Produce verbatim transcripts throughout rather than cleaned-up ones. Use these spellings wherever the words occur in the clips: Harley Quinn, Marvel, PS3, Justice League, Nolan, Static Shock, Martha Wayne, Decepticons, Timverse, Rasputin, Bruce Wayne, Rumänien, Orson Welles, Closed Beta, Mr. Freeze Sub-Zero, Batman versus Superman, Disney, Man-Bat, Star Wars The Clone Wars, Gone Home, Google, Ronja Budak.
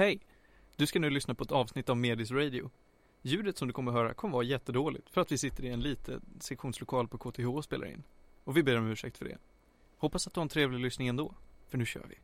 Hej! Du ska nu lyssna på ett avsnitt av Medis Radio. Ljudet som du kommer höra kommer vara jättedåligt för att vi sitter i en liten sektionslokal på K T H och spelar in. Och vi ber om ursäkt för det. Hoppas att du har en trevlig lyssning ändå, för nu kör vi.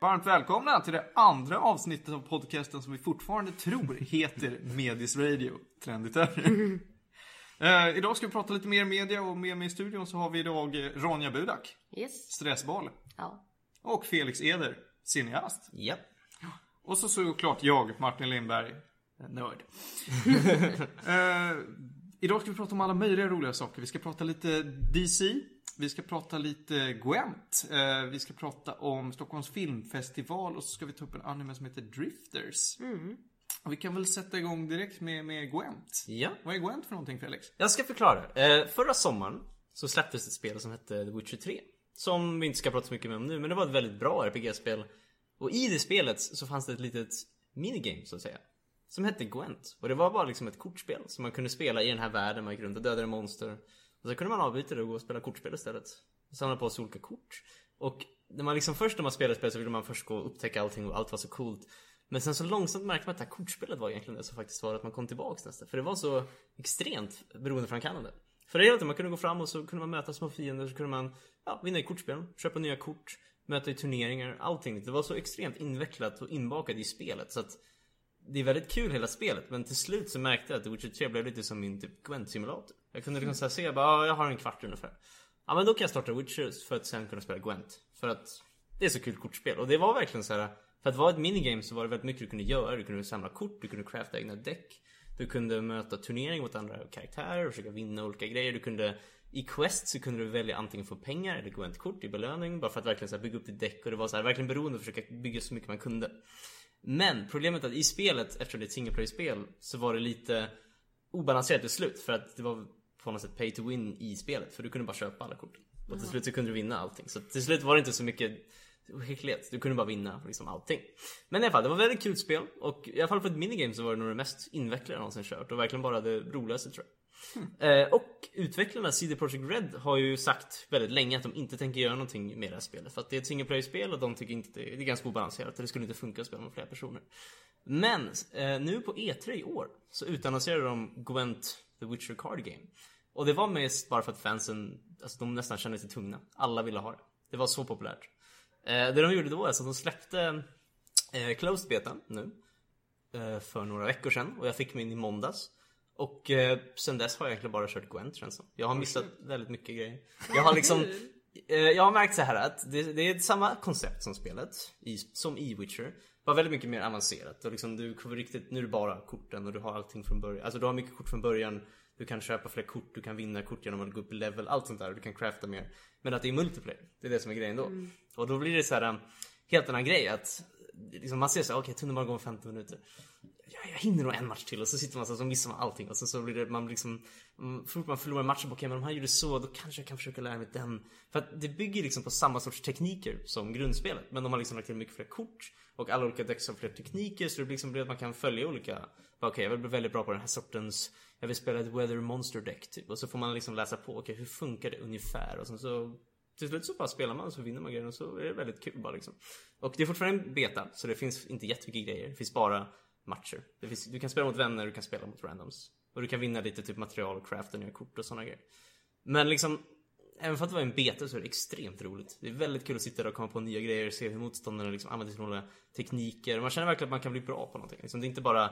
Varmt välkomna till det andra avsnittet av podcasten som vi fortfarande tror heter Medis Radio. Trendigt här. uh, Idag ska vi prata lite mer media, och med mig i studion så har vi idag Ronja Budak. Yes. Stressball. Ja. Och Felix Eder, cineast. Japp. Yep. Och så såklart jag, Martin Lindberg, nörd. uh, idag ska vi prata om alla möjliga roliga saker. Vi ska prata lite D C. Vi ska prata lite Gwent. Vi ska prata om Stockholms filmfestival. Och så ska vi ta upp en anime som heter Drifters. Mm. Och vi kan väl sätta igång direkt med, med Gwent. Ja. Vad är Gwent för någonting, Felix? Jag ska förklara. Eh, förra sommaren så släpptes ett spel som hette The Witcher tre. Som vi inte ska prata så mycket med om nu. Men det var ett väldigt bra R P G-spel. Och i det spelet så fanns det ett litet minigame, så att säga. Som hette Gwent. Och det var bara liksom ett kortspel som man kunde spela i den här världen. Man gick runt och dödade monster. Och så kunde man avbyta det och gå och spela kortspel istället. Samla på sig olika kort. Och när man liksom först när man spelade spel så ville man först gå och upptäcka allting och allt var så coolt. Men sen så långsamt märkte man att det här kortspelet var egentligen det som faktiskt var att man kom tillbaka nästa. För det var så extremt beroende från Kanada. För det hela tiden, man kunde gå fram och så kunde man möta små fiender. Så kunde man ja, vinna i kortspelen, köpa nya kort, möta i turneringar, allting. Det var så extremt invecklat och inbakat i spelet så att det är väldigt kul hela spelet. Men till slut så märkte jag att The Witcher tre blev lite som min typ Gwent-simulator. Jag kunde liksom mm. säga bara, jag har en kvart ungefär. Ja, men då kan jag starta Witcher för att sen kunna spela Gwent. För att det är så kul kortspel. Och det var verkligen så här, för att vara ett minigame så var det väldigt mycket du kunde göra. Du kunde samla kort, du kunde crafta egna däck. Du kunde möta turnering mot andra karaktärer och försöka vinna olika grejer. Du kunde, i quest så kunde du välja antingen få pengar eller Gwent-kort i belöning. Bara för att verkligen så här, bygga upp ditt däck. Och det var så här, verkligen beroende för att försöka bygga så mycket man kunde. Men problemet är att i spelet, eftersom det är ett singleplayer-spel, så var det lite obalanserat till slut. För att det var på något sätt pay to win i spelet. För du kunde bara köpa alla kort. Och till slut så kunde du vinna allting. Så till slut var det inte så mycket skicklighet. Du kunde bara vinna liksom allting. Men i alla fall, det var ett väldigt kul spel. Och i alla fall för ett minigame så var det nog det mest invecklade jag någonsin kört. Och verkligen bara det roligaste, tror jag. Mm. Eh, och utvecklarna C D Projekt Red har ju sagt väldigt länge att de inte tänker göra någonting med det här spelet. För att det är ett singleplayer-spel och de tycker inte det är ganska obalanserat. Det skulle inte funka att spela med flera personer. Men eh, nu på E tre i år så utannonserade de Gwent The Witcher Card Game. Och det var mest bara för att fansen, alltså de nästan kände sig tungna. Alla ville ha det. Det var så populärt. Eh, det de gjorde då är att de släppte eh, Closed Beta nu. Eh, för några veckor sedan. Och jag fick min i måndags. Och eh, sen dess har jag egentligen bara kört Gwent, känns det. Jag har missat väldigt mycket grejer. Jag har liksom eh, jag har märkt så här att det, det är samma koncept som spelet i, som i Witcher. Det var väldigt mycket mer avancerat och liksom du kommer riktigt nu är det bara korten och du har allting från början. Alltså du har mycket kort från början. Du kan köpa fler kort, du kan vinna kort genom att gå upp i level, allt sånt där, och du kan crafta mer. Men att det är multiplayer, det är det som är grejen då. Mm. Och då blir det så här helt annan grej att liksom man ser så här, okej, okay, tunnelbanan går om femton minuter. Jag, jag hinner nog en match till. Och så sitter man så här, så missar man allting. Och så, så blir det, man liksom, för att man förlorar matchen på, okej, men de här gjorde så, då kanske jag kan försöka lära mig den. För att det bygger liksom på samma sorts tekniker som grundspelet. Men de har liksom lagt till mycket fler kort. Och alla olika decks har fler tekniker. Så det blir liksom att man kan följa olika, okej, okay, jag vill bli väldigt bra på den här sortens, jag vill spela ett Weather Monster deck typ. Och så får man liksom läsa på, okej, okay, hur funkar det ungefär? Och sen så till slut så bara spelar man och så vinner man grejer. Och så är det väldigt kul bara liksom. Och det är fortfarande en beta, så det finns inte jättemycket grejer. Det finns bara matcher. Det finns, du kan spela mot vänner, du kan spela mot randoms. Och du kan vinna lite typ material och craft och nya kort och sådana grejer. Men liksom, även för att det var en beta så är det extremt roligt. Det är väldigt kul att sitta där och komma på nya grejer och se hur motståndarna liksom använder sina tekniker. Man känner verkligen att man kan bli bra på någonting. Liksom, det är inte bara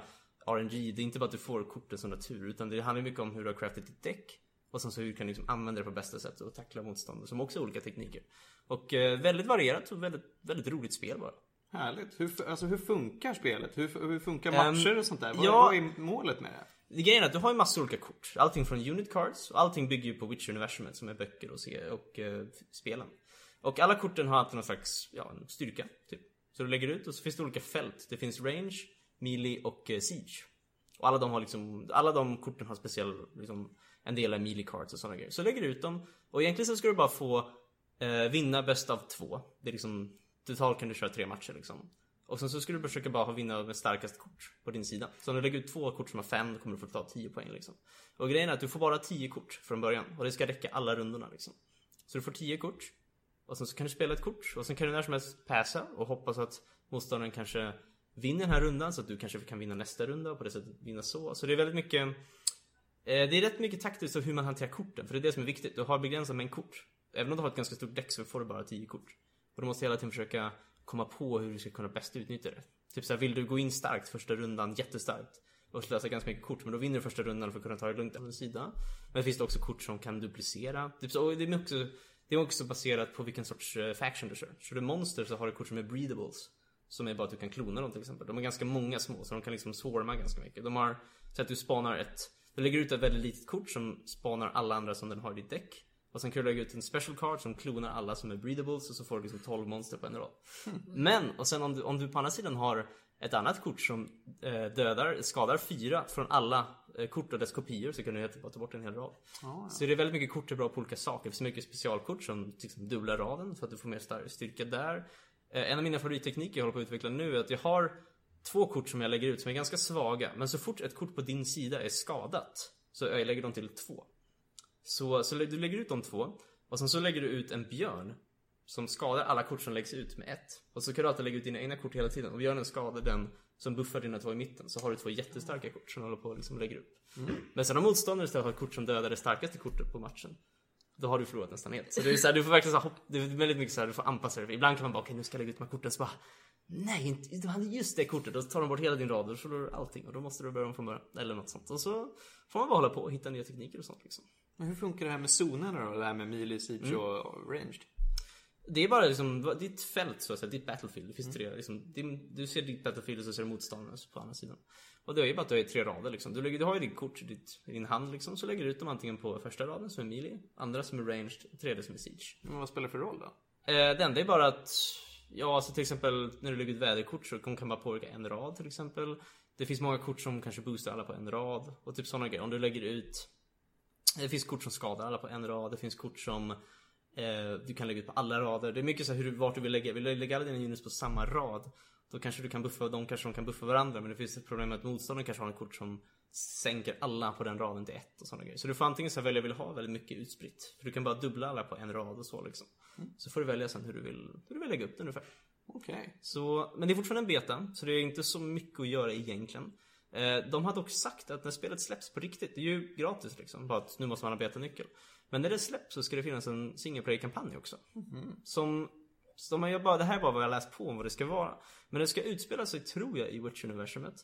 R N G, det är inte bara att du får korten som natur, utan det handlar mycket om hur du har craftat ditt deck. Och sen så hur du kan liksom använda det på bästa sätt och tackla motstånd, som också är olika tekniker. Och eh, väldigt varierat och väldigt, väldigt roligt spel bara. Härligt. Hur, alltså, hur funkar spelet? Hur, hur funkar matcher um, och sånt där? Vad, ja, vad är målet med det? Grejen är att du har ju massor olika kort. Allting från unit cards. Och allting bygger ju på Witcher-universumet som är böcker och, se, och eh, spelen. Och alla korten har alltid någon slags ja, en styrka. Typ. Så du lägger ut och så finns det olika fält. Det finns range, melee och eh, siege. Och alla de har liksom, alla de korten har speciell, liksom, en del av melee cards och sådana grejer. Så lägger du ut dem, och egentligen så ska du bara få eh, vinna bäst av två. Det är liksom, totalt kan du köra tre matcher liksom. Och sen så ska du försöka bara vinna med starkast kort på din sida. Så om du lägger ut två kort som har fem, då kommer du få ta tio poäng liksom. Och grejen är att du får bara tio kort från början, och det ska räcka alla rundorna liksom. Så du får tio kort, och sen så kan du spela ett kort, och sen kan du när som helst passa och hoppas att motståndaren kanske vinner den här rundan, så att du kanske kan vinna nästa runda och på det sättet vinna så. Så det är väldigt mycket, eh, det är rätt mycket taktiskt av hur man hanterar korten, för det är det som är viktigt. Du har begränsat mängd kort. Även om du har ett ganska stort deck så får du bara tio kort. Och du måste hela tiden försöka komma på hur du ska kunna bäst utnyttja det. Typ så här, vill du gå in starkt första rundan, jättestarkt, och slösa ganska mycket kort, men då vinner du första rundan för att kunna ta det lugnt på sida. Men finns det också kort som kan duplicera. Typ så, och det är också, det är också baserat på vilken sorts faction du kör. Så du monster så har du kort som är breedables, som är bara att du kan klona dem till exempel. De är ganska många små, så de kan liksom swarma ganska mycket. De har, så att du spanar ett, du lägger ut ett väldigt litet kort som spanar alla andra som den har i ditt deck. Och sen kan du lägga ut en special card som klonar alla som är breedables, och så får du liksom tolv monster på en rad. Men, och sen om du, om du på andra sidan har ett annat kort som eh, dödar, skadar fyra från alla eh, kort och dess kopior, så kan du helt bara ta bort en hel rad. Oh, ja. Så det är väldigt mycket kort är bra på olika saker. Det finns mycket specialkort som liksom dubblar raden för att du får mer styrka där. Eh, en av mina favorittekniker jag håller på att utveckla nu är att jag har två kort som jag lägger ut som är ganska svaga. Men så fort ett kort på din sida är skadat, så jag lägger dem till två. Så, så du lägger ut de två, och sen så lägger du ut en björn som skadar alla kort som läggs ut med ett. Och så kan du alltid lägga ut dina egna kort hela tiden, och björnen skadar den som buffar dina två i mitten. Så har du två jättestarka kort som håller på och liksom lägger upp. Mm. Men sen om motståndaren istället har ett kort som dödar det starkaste kortet på matchen, då har du förlorat nästan helt. Så det är så här, du får verkligen så här, hopp, det är väldigt mycket så här, du får anpassa dig. Ibland kan man bara, okej, okay, nu ska jag lägga ut de här korten, så bara, nej, inte, du hade just det kortet. Då tar de bort hela din rad och så förlorar du allting, och då måste du börja om från början, eller något sånt. Och så får man bara hålla på och hitta nya tekniker och sånt liksom. Men hur funkar det här med zonerna då? Det här med melee, siege mm. och ranged? Det är bara liksom ditt fält så att säga, ditt battlefield. Det finns mm. tre, liksom, din, du ser ditt battlefield och så ser du motståndaren på andra sidan. Och det är ju bara att du har tre rader liksom. Du, lägger, du har ju ditt kort i din hand liksom, så lägger du ut dem antingen på första raden som är melee, andra som är ranged, tredje som är siege. Men vad spelar för roll då? Eh, den, det är bara att, ja alltså till exempel när du lägger ut väderkort så kan man bara påverka en rad till exempel. Det finns många kort som kanske boostar alla på en rad och typ sådana grejer. Om du lägger ut, det finns kort som skadar alla på en rad. Det finns kort som eh, du kan lägga ut på alla rader. Det är mycket så här hur, vart du vill lägga. Vill du lägga alla dina units på samma rad, då kanske du kan buffa, de kanske de kan buffa varandra. Men det finns ett problem med att motståndaren kanske har en kort som sänker alla på den raden till ett och sådana grejer. Så du får antingen så här välja, vill ha väldigt mycket utspritt, för du kan bara dubbla alla på en rad och så liksom. Mm. Så får du välja sen hur du vill, hur du vill lägga upp den ungefär. Okay. Så, men det är fortfarande en beta, så det är inte så mycket att göra egentligen. De har dock sagt att när spelet släpps på riktigt, det är ju gratis liksom, bara att nu måste man ha beta-nyckel. Men när det släpps så ska det finnas en singleplayer-kampanj också. Mm. Som, som man jobbar, det här är bara vad jag läst på om vad det ska vara. Men det ska utspela sig, tror jag, i Witcher-universumet.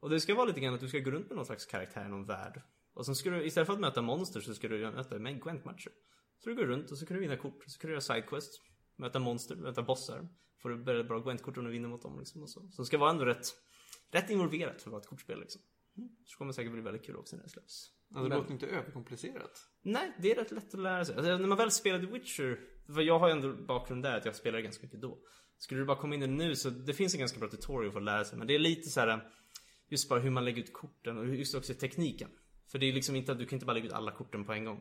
Och det ska vara lite grann att du ska gå runt med någon slags karaktär i någon värld. Och sen ska du, istället för att möta monster, så ska du möta med Gwent-matcher. Så du går runt och så kan du vinna kort, så kan du göra sidequest, möta monster, möta bossar. Får du väldigt bra Gwent-kort om du vinner mot dem liksom och så. Så det ska vara ändå rätt... Rätt involverat för att vara ett kortspel liksom. Så kommer det säkert bli väldigt kul också när det släpps. Alltså det låter inte överkomplicerat. Nej, det är rätt lätt att lära sig. Alltså, när man väl spelade Witcher, för jag har ju ändå bakgrund där att jag spelade ganska mycket då. Skulle du bara komma in i det nu, så det finns en ganska bra tutorial för att lära sig. Men det är lite så här, just bara hur man lägger ut korten och just också tekniken. För det är liksom inte att du kan inte bara lägga ut alla korten på en gång.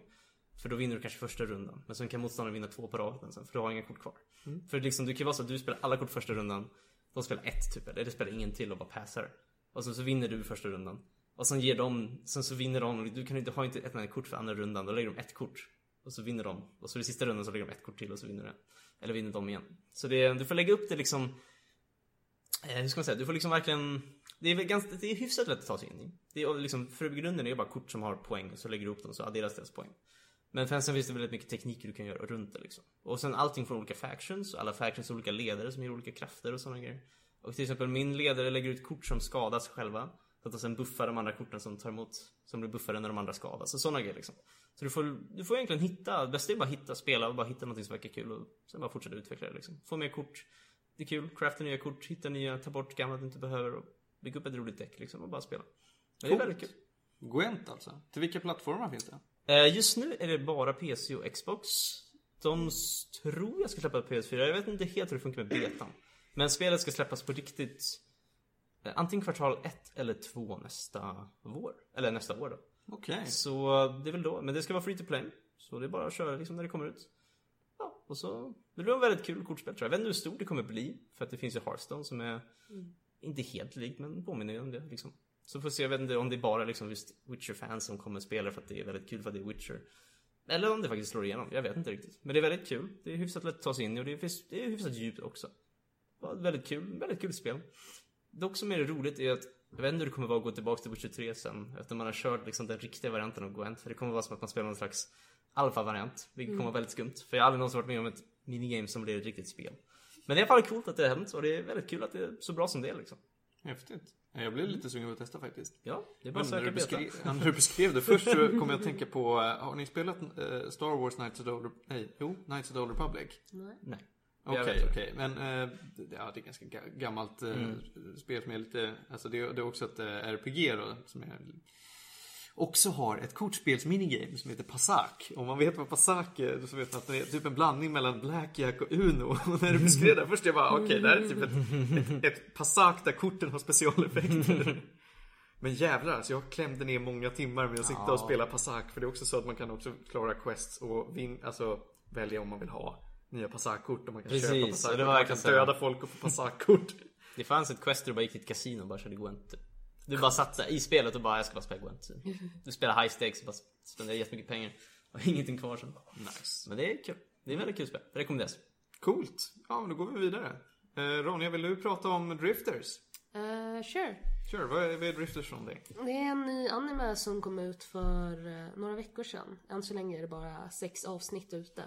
För då vinner du kanske första rundan. Men sen kan motståndaren vinna två på raden sen, för du har inga kort kvar. Mm. För liksom, du kan ju vara så att du spelar alla kort första rundan. De spelar ett typ, eller det spelar ingen till och bara passar. Och sen så vinner du första rundan. Och sen ger de, sen så vinner de, du kan inte ha inte ett kort för andra rundan, då lägger de ett kort. Och så vinner de. Och så i sista rundan så lägger de ett kort till och så vinner de. Eller vinner de igen. Så det, du får lägga upp det liksom, eh, hur ska man säga, du får liksom verkligen, det är, ganska, det är hyfsat lätt att ta sig in i. Det är liksom, för grunden är det bara kort som har poäng, och så lägger du upp dem så adderas deras poäng. Men sen finns det väldigt mycket tekniker du kan göra runt det liksom. Och sen allting från olika factions, alla factions olika ledare som ger olika krafter och sådana grejer. Och till exempel min ledare lägger ut kort som skadar sig själva, så att de sen buffar de andra korten som tar emot, som blir buffade när de andra skadas och sådana grejer liksom. Så du får, du får egentligen hitta, det bästa är bara hitta, spela och bara hitta någonting som verkar kul, och sen bara fortsätta utveckla det liksom. Få mer kort, det är kul, crafta nya kort, hitta nya, ta bort gamla du inte behöver och bygga upp ett roligt deck liksom och bara spela. Men det är väldigt kul. Gwent alltså, till vilka plattformar finns det? Just nu är det bara P C och Xbox. De tror jag ska släppa på P S fyra. Jag vet inte helt hur det funkar med betan. Men spelet ska släppas på riktigt antingen kvartal ett eller två nästa vår. Eller nästa år då. Okej. Okay. Så det är väl då. Men det ska vara free to play. Så det är bara att köra liksom när det kommer ut. Ja, och så det blir en väldigt kul kortspel tror jag. Jag vet inte hur stort det kommer bli. För att det finns ju Hearthstone som är mm. inte helt likt men påminner om det liksom. Så får vi se, jag vet inte om det är bara liksom just Witcher-fans som kommer spela för att det är väldigt kul för att det är Witcher. Eller om det faktiskt slår igenom, jag vet inte riktigt. Men det är väldigt kul, det är hyfsat lätt att ta sig in och det är, det är hyfsat djupt också. Det var väldigt kul, väldigt kul spel. Dock som är det roligt är att, jag vet inte hur det kommer vara att gå tillbaka till Witcher tre sen. Efter man har kört liksom den riktiga varianten av Gwent. För det kommer vara som att man spelar någon slags alfa-variant. Vilket mm. kommer vara väldigt skumt. För jag har aldrig någonsin varit med om ett minigame som blir ett riktigt spel. Men det är i alla fall coolt att det har hänt och det är väldigt kul att det är så bra som det är liksom. Häftigt. Jag blev lite sugen på att testa faktiskt. Ja, det är bara när du, beskrev, när du beskrev det först så kom jag att tänka på, har ni spelat uh, Star Wars Knights of the Old Republic? Jo, Knights of the Old Republic. Nej. Okej, okay, okej. Okay. Men uh, ja, det är ganska gammalt uh, mm. spel som är lite, alltså det, det är också ett uh, R P G då, som är också har ett kortspelsminigame som heter Passak. Om man vet vad Passak är så vet man att det är typ en blandning mellan Blackjack och Uno. Och när du beskrev det först jag bara, okej, okay, det här är typ ett, ett, ett Passak där korten har specialeffekter. Men jävlar, så jag klämde ner många timmar med att sitta och spela Passak. För det är också så att man kan också klara quests och vin- alltså, välja om man vill ha nya Passakkort. Och man kan Precis, köpa Passakkort, och man kan döda folk och få Passakkort. Det fanns ett quest där du bara gick till ett kasino och bara körde Gwent. Du bara satt i spelet och bara, jag ska bara spela Gwent. Du spelar high stakes och bara spenderar jättemycket pengar. Och ingenting kvar sen. Nice. Men det är kul. Det är väldigt kul spel. Det rekommenderas. Coolt. Ja, men då går vi vidare. Eh, Ronja, vill du prata om Drifters? Uh, sure. Sure. Vad är, vad är Drifters från dig? Det är en ny anime som kom ut för några veckor sedan. Än så länge är det bara sex avsnitt ute.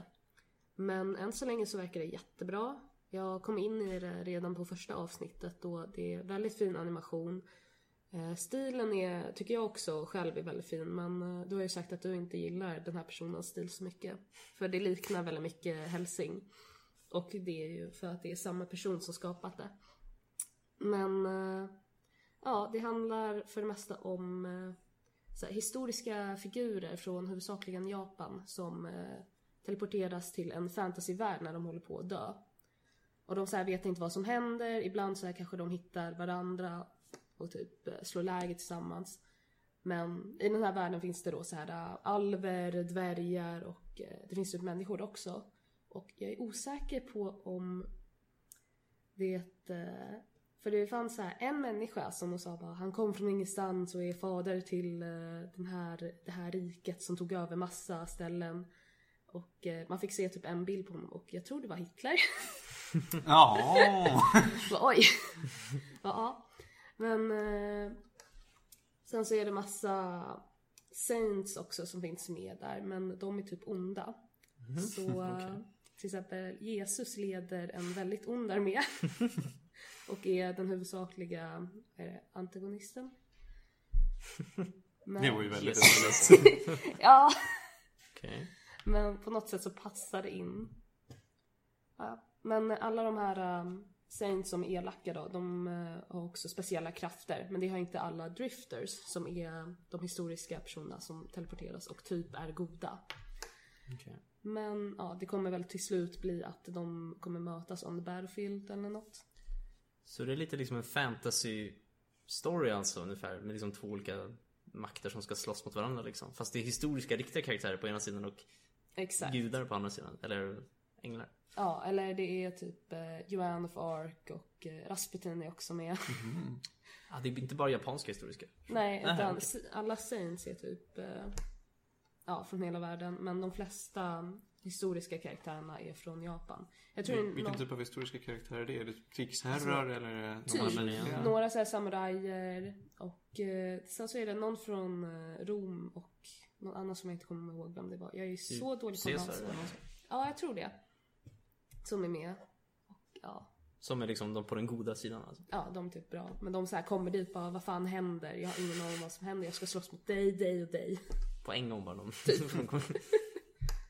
Men än så länge så verkar det jättebra. Jag kom in i det redan på första avsnittet och det är väldigt fin animation. Stilen är, tycker jag också själv är väldigt fin, men du har ju sagt att du inte gillar den här personens stil så mycket. För det liknar väldigt mycket Helsing. Och det är ju för att det är samma person som skapat det. Men ja, det handlar för det mesta om så här, historiska figurer från huvudsakligen Japan som eh, teleporteras till en fantasyvärld när de håller på att dö. Och de så här, vet inte vad som händer, ibland så här, kanske de hittar varandra och typ slå läger tillsammans. Men i den här världen finns det då så här alver, dvärgar och det finns typ människor också. Och jag är osäker på om det, för det fanns så här en människa som de sa bara, han kom från ingenstans och är fader till den här, det här riket som tog över massa ställen. Och man fick se typ en bild på honom och jag tror det var Hitler. Ja. Oj. Ja. Men eh, sen så är det massa saints också som finns med där. Men de är typ onda. Mm. Så okay. Till exempel Jesus leder en väldigt ond armé. Och är den huvudsakliga det, antagonisten. Men, det var ju väldigt underligt. Ja. Okay. Men på något sätt så passar det in. Ja. Men alla de här... Um, saints som är elaka då, de har också speciella krafter. Men det har inte alla drifters som är de historiska personerna som teleporteras och typ är goda. Okay. Men ja, det kommer väl till slut bli att de kommer mötas on the battlefield eller något. Så det är lite liksom en fantasy story alltså ungefär. Med liksom två olika makter som ska slåss mot varandra liksom. Fast det är historiska riktiga karaktärer på ena sidan och Exakt. Gudar på andra sidan. Eller änglar. Ja, eller det är typ eh, Joan of Arc och eh, Rasputin är också med. Mm. Ah, det är inte bara japanska historiska. Nej, utan Aha, okay. alla saints är typ eh, ja, från hela världen. Men de flesta historiska karaktärerna är från Japan. Jag tror Vil- vilken någon... typ av historiska karaktärer det är? Är det krigsherrar alltså, eller? Typ, ja. Några så här samurajer. Och eh, sen så är det någon från eh, Rom och någon annan som jag inte kommer ihåg vem det var. Jag är ju så du, dålig på hans. Ja, jag tror det. Som är med. Och, ja. Som är liksom de på den goda sidan alltså. Ja, de är typ bra. Men de så här kommer dit bara, vad fan händer? Jag har ingen aning om vad som händer. Jag ska slåss mot dig, dig och dig. På en gång bara de.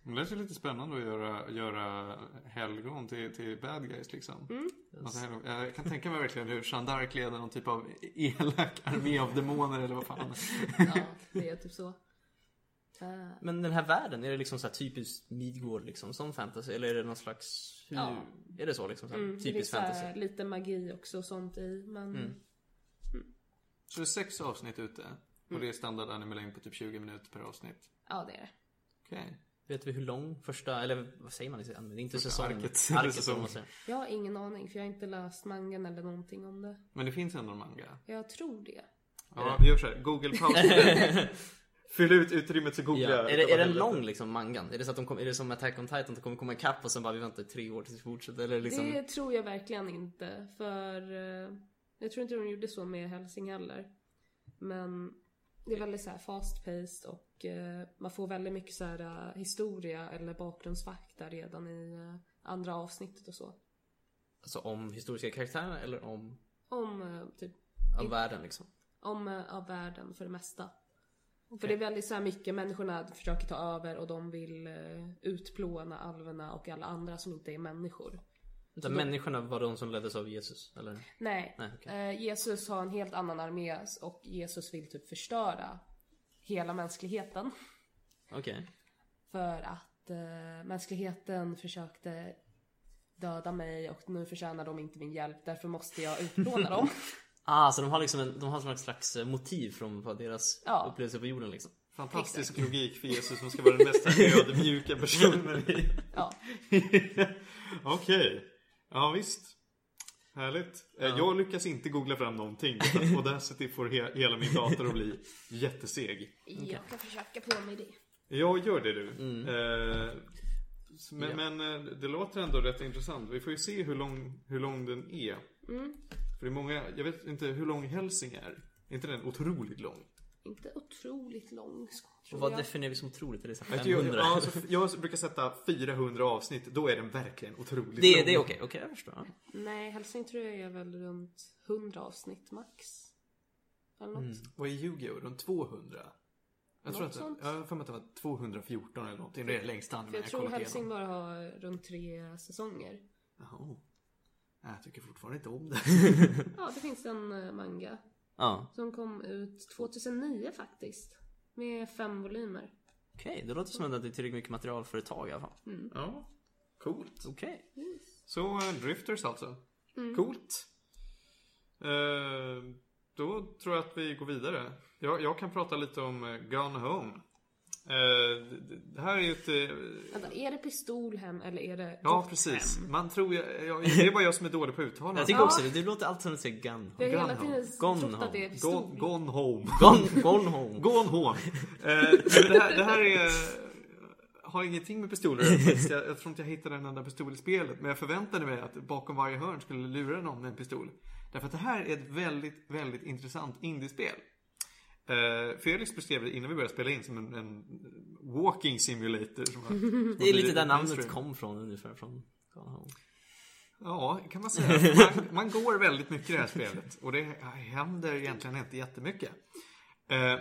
Men det är lite spännande att göra, göra helgon till, till bad guys liksom. Mm. Yes. Jag kan tänka mig verkligen hur Shandark leder någon typ av elak armé av demoner eller vad fan. Ja, det är typ så. Men den här världen, är det liksom så här typiskt Midgård liksom, som fantasy? Eller är det någon slags... Hur, ja. Är det så liksom? Så här, mm, typiskt fantasy? Lite magi också och sånt i. Men mm. Så det är sex avsnitt ute. Och mm. det är standard anime längd på typ tjugo minuter per avsnitt. Ja, det är det. Okej. Okay. Vet vi hur lång första, eller vad säger man? Det är inte säsongen. Arket. Arket, säsong. Jag har ingen aning, för jag har inte läst mangan eller någonting om det. Men det finns ändå en manga. Jag tror det. Ja, vi gör så här. Google pausen. Fyll ut utrymmet så googlar jag. Är det, är det en lång liksom, mangan? Är det, så att de kom, är det som Attack on Titan, att de kommer komma ikapp och sen bara vi väntar tre år tills vi fortsätter? Eller liksom... Det tror jag verkligen inte. För jag tror inte de gjorde så med Helsing heller. Men... Det är väldigt så här fast-paced och eh, man får väldigt mycket så här, historia eller bakgrundsfakta redan i eh, andra avsnittet och så. Alltså om historiska karaktärer eller om? Om eh, typ... Av i, världen liksom? Om eh, av världen för det mesta. Okay. För det är väldigt så här mycket människorna försöker ta över och de vill eh, utplåna alverna och alla andra som inte är människor. De, människorna var de som leddes av Jesus, eller? Nej, Nej okay. eh, Jesus har en helt annan armé och Jesus vill typ förstöra hela mänskligheten. Okej. Okay. För att eh, mänskligheten försökte döda mig och nu förtjänar de inte min hjälp, därför måste jag utplåna dem. Ah, så de har liksom en, de har en slags motiv från deras ja. upplevelse på jorden liksom. Fantastisk Exakt. logik för Jesus som ska vara den mest mjuka personen i. Ja. Okej. Okay. Ja visst, härligt. Ja. Jag lyckas inte googla fram någonting och där sitter får he- hela min dator att bli jätteseg. Okay. Jag kan försöka på mig det. Ja, gör det du. Mm. Eh, men, ja. men det låter ändå rätt intressant. Vi får ju se hur lång, hur lång den är. Mm. För det är många, jag vet inte hur lång Helsing är. Är inte den otroligt lång? Inte otroligt lång. Och vad jag. definierar vi som otroligt? Är det femhundra? Jag, alltså, jag brukar sätta fyrahundra avsnitt. Då är den verkligen otroligt det, lång. Det är okej, okay. okay, jag förstår. Nej, Helsing tror jag är väl runt hundra avsnitt max. Eller något. Mm. Vad är Yu-Gi-Oh? Runt tvåhundra? Jag tror att, jag får att det var tvåhundrafjorton eller någonting. Det är längst an. Jag, jag tror Helsing igenom. bara har runt tre säsonger. Jaha. Jag tycker fortfarande inte om det. Ja, det finns en manga. Ah. Som kom ut tjugohundranio faktiskt. Med fem volymer. Okej, okay, det låter som att det är tillräckligt mycket material för ett tag i alla fall. Mm. Ja, coolt. Okej. Okay. Yes. Så uh, Drifters alltså. Mm. Coolt. Uh, då tror jag att vi går vidare. Jag, jag kan prata lite om uh, Gone Home. Uh, det här är ju ett... Uh... Vänta, är det Pistolhem eller är det... Ja, precis. Man tror jag, jag, det är bara jag som är dålig på uttalandet. Jag tycker också det. Det låter allt som att säga Gun Home. Jag har hela tiden trott att det är Pistol. Gone Home. Gone, gone Home. Gone Home. Uh, det, här, det här är... har ingenting med pistoler. Jag, jag tror inte jag hittade en enda pistol i spelet. Men jag förväntade mig att bakom varje hörn skulle lura någon med en pistol. Därför att det här är ett väldigt, väldigt intressant indiespel. Felix beskrev det innan vi började spela in som en, en walking simulator som har, det är lite där namnet kom från ungefär från. Ja, kan man säga. Man, man går väldigt mycket i det här spelet och det händer egentligen inte jättemycket.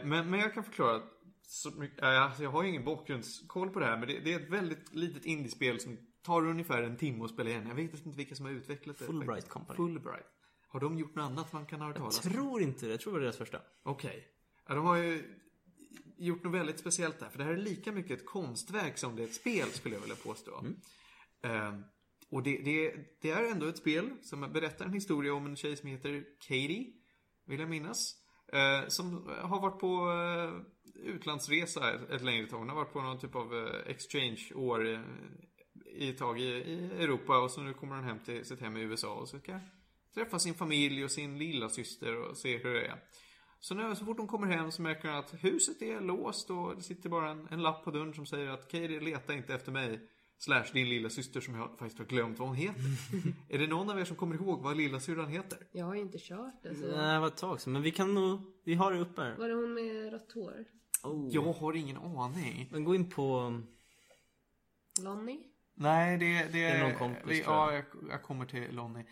Men, men jag kan förklara så mycket, alltså jag har ingen bakgrundskoll på det här, men det, det är ett väldigt litet indiespel som tar ungefär en timme att spela igen. Jag vet inte vilka som har utvecklat det. Fulbright Company. Fulbright. Har de gjort något annat man kan ha hört talas om? Jag tror inte det, jag tror det var deras första. Okej. Okay. Ja, de har ju gjort något väldigt speciellt där. För det här är lika mycket ett konstverk som det är ett spel, skulle jag vilja påstå. Mm. Uh, och det, det, det är ändå ett spel som berättar en historia om en tjej som heter Katie, vill jag minnas. Uh, som har varit på uh, utlandsresa ett, ett längre tag. Hon har varit på någon typ av uh, exchange-år uh, i tag i, i Europa. Och så nu kommer hon hem till sitt hem i U S A och så ska träffa sin familj och sin lilla syster och se hur det är. Så nu så fort hon kommer hem så märker hon att huset är låst och det sitter bara en, en lapp på dörren som säger att Katie, leta inte efter mig slash din lilla syster som jag faktiskt har glömt vad hon heter. Är det någon av er som kommer ihåg vad lilla syrran heter? Jag har ju inte kört det. Så... Nej, det var ett tag sedan, men vi kan nog, vi har det uppe här. Var det hon med rött hår? Oh. Jag har ingen aning. Men gå in på... Lonnie? Nej, det, det... det är någon kompis. Ja, jag, jag kommer till Lonnie.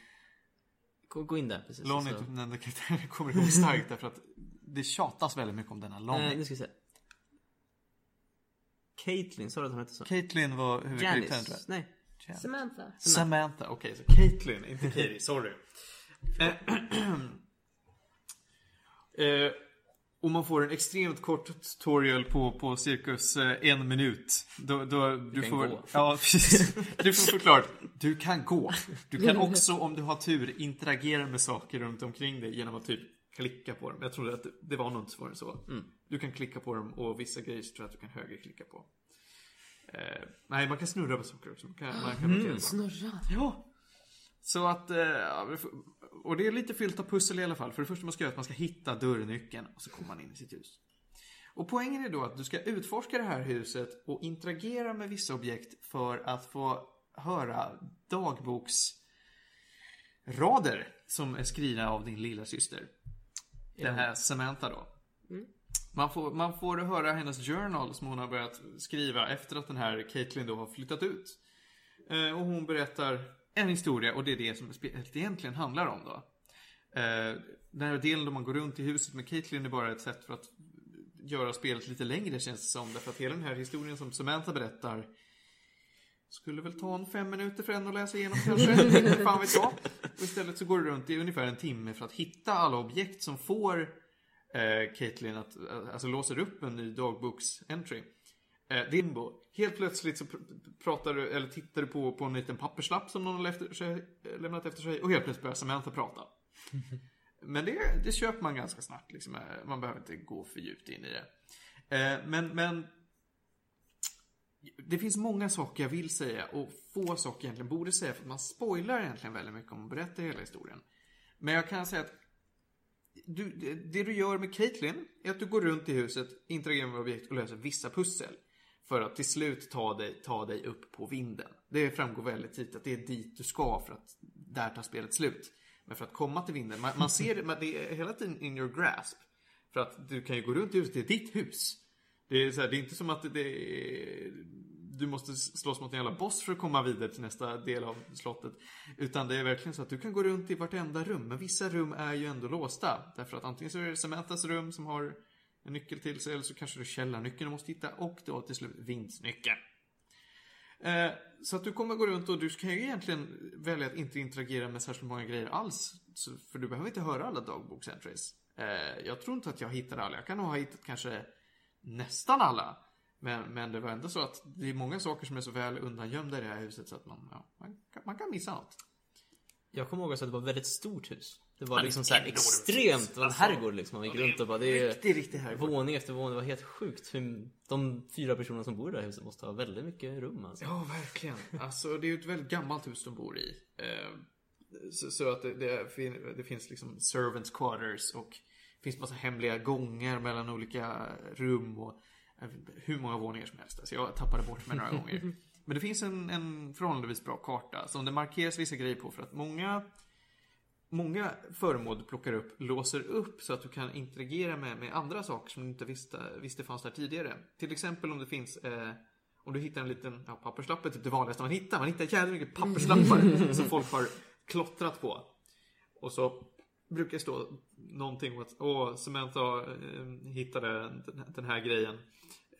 Gå in där, precis. Lonnie, så. Den där karaktären kommer ihåg starkt därför att det tjatas väldigt mycket om denna Lonnie. Eh, nu ska vi se. Caitlyn, sa du att hon hette så? Caitlyn var huvudkaraktären. Nej. Janice. Samantha. Samantha, okej. Okay, så Caitlyn, inte Katie, sorry. eh, eh, och man får en extremt kort tutorial på, på cirkus eh, en minut. Då, då, du, du, får, ja, du får förklart. Du kan gå. Du kan också, om du har tur, interagera med saker runt omkring dig genom att typ klicka på dem. Jag trodde att det var något svårare så. Mm. Du kan klicka på dem och vissa grejer tror jag att du kan högerklicka på. Eh, nej, man kan snurra på saker också. Man kan, mm, man kan mm, snurra? Ja. Så att, eh, och det är lite fyllt av pussel i alla fall. För det första man ska göra är att man ska hitta dörrnyckeln och så kommer man in i sitt hus. Och poängen är då att du ska utforska det här huset och interagera med vissa objekt för att få höra dagboksrader som är skrivna av din lilla syster. Den här Samantha då. Mm. Man får, man får höra hennes journal som hon har börjat skriva efter att den här Caitlin då har flyttat ut. Eh, och hon berättar en historia och det är det som det egentligen handlar om då. Eh, den här delen då man går runt i huset med Caitlin är bara ett sätt för att göra spelet lite längre känns det som. Därför att hela den här historien som Samantha berättar skulle väl ta en fem minuter för en att läsa igenom kanske. Fan vet jag. Och istället så går det runt i ungefär en timme för att hitta alla objekt som får eh, Caitlin att, alltså låser upp en ny dagboks-entry. Eh, Dimbo. Helt plötsligt så pratar du, eller tittar du på, på en liten papperslapp som någon har efter sig, lämnat efter sig och helt plötsligt börjar Samantha prata. Men det, det köper man ganska snabbt. Liksom. Man behöver inte gå för djupt in i det. Eh, men, men det finns många saker jag vill säga och få saker egentligen borde säga för att man spoilar egentligen väldigt mycket om man berättar hela historien. Men jag kan säga att du, det, det du gör med Caitlin är att du går runt i huset, interagerar med objekt och löser vissa pussel för att till slut ta dig, ta dig upp på vinden. Det framgår väldigt tidigt att det är dit du ska för att där tar spelet slut. Men för att komma till vinden, man, man ser det, det är hela tiden in your grasp. För att du kan ju gå runt i huset, det är ditt hus. Det är, så här, det är inte som att det, det är, du måste slåss mot en jävla boss för att komma vidare till nästa del av slottet. Utan det är verkligen så att du kan gå runt i vartenda rum. Men vissa rum är ju ändå låsta. Därför att antingen så är det Samanthas rum som har en nyckel till sig. Eller så kanske du källarnyckeln du måste hitta. Och då till slut vindsnyckeln. Eh, så att du kommer gå runt och du kan ju egentligen välja att inte interagera med särskilt många grejer alls. Så, för du behöver inte höra alla dagboksentries. Eh, jag tror inte att jag hittade alla. Jag kan nog ha hittat kanske... nästan alla. Men, men det var ändå så att det är många saker som är så väl undangömda i det här huset så att man, ja, man, kan, man kan missa allt. Jag kommer ihåg att det var ett väldigt stort hus. Det var ja, liksom det så här extremt. Det var en herrgård liksom. Man gick runt och bara, det är riktigt, riktigt herrgård. Våning efter våning. Det var helt sjukt. De fyra personer som bor i det här huset måste ha väldigt mycket rum. Alltså. Ja, verkligen. Alltså, det är ju ett väldigt gammalt hus de bor i. Så, så att det, det, det finns liksom servants quarters och det finns massa hemliga gånger mellan olika rum och hur många våningar som helst. Så jag tappade bort mig några gånger. Men det finns en, en förhållandevis bra karta som det markeras vissa grejer på för att många, många föremål du plockar upp låser upp så att du kan interagera med, med andra saker som du inte visste, visste fanns där tidigare. Till exempel om det finns... Eh, om du hittar en liten ja, papperslapp, typ det vanligaste man hittar. Man hittar jävligt mycket papperslappar som folk har klottrat på. Och så... brukar stå någonting att åh, Samantha eh, hittade den, den här grejen.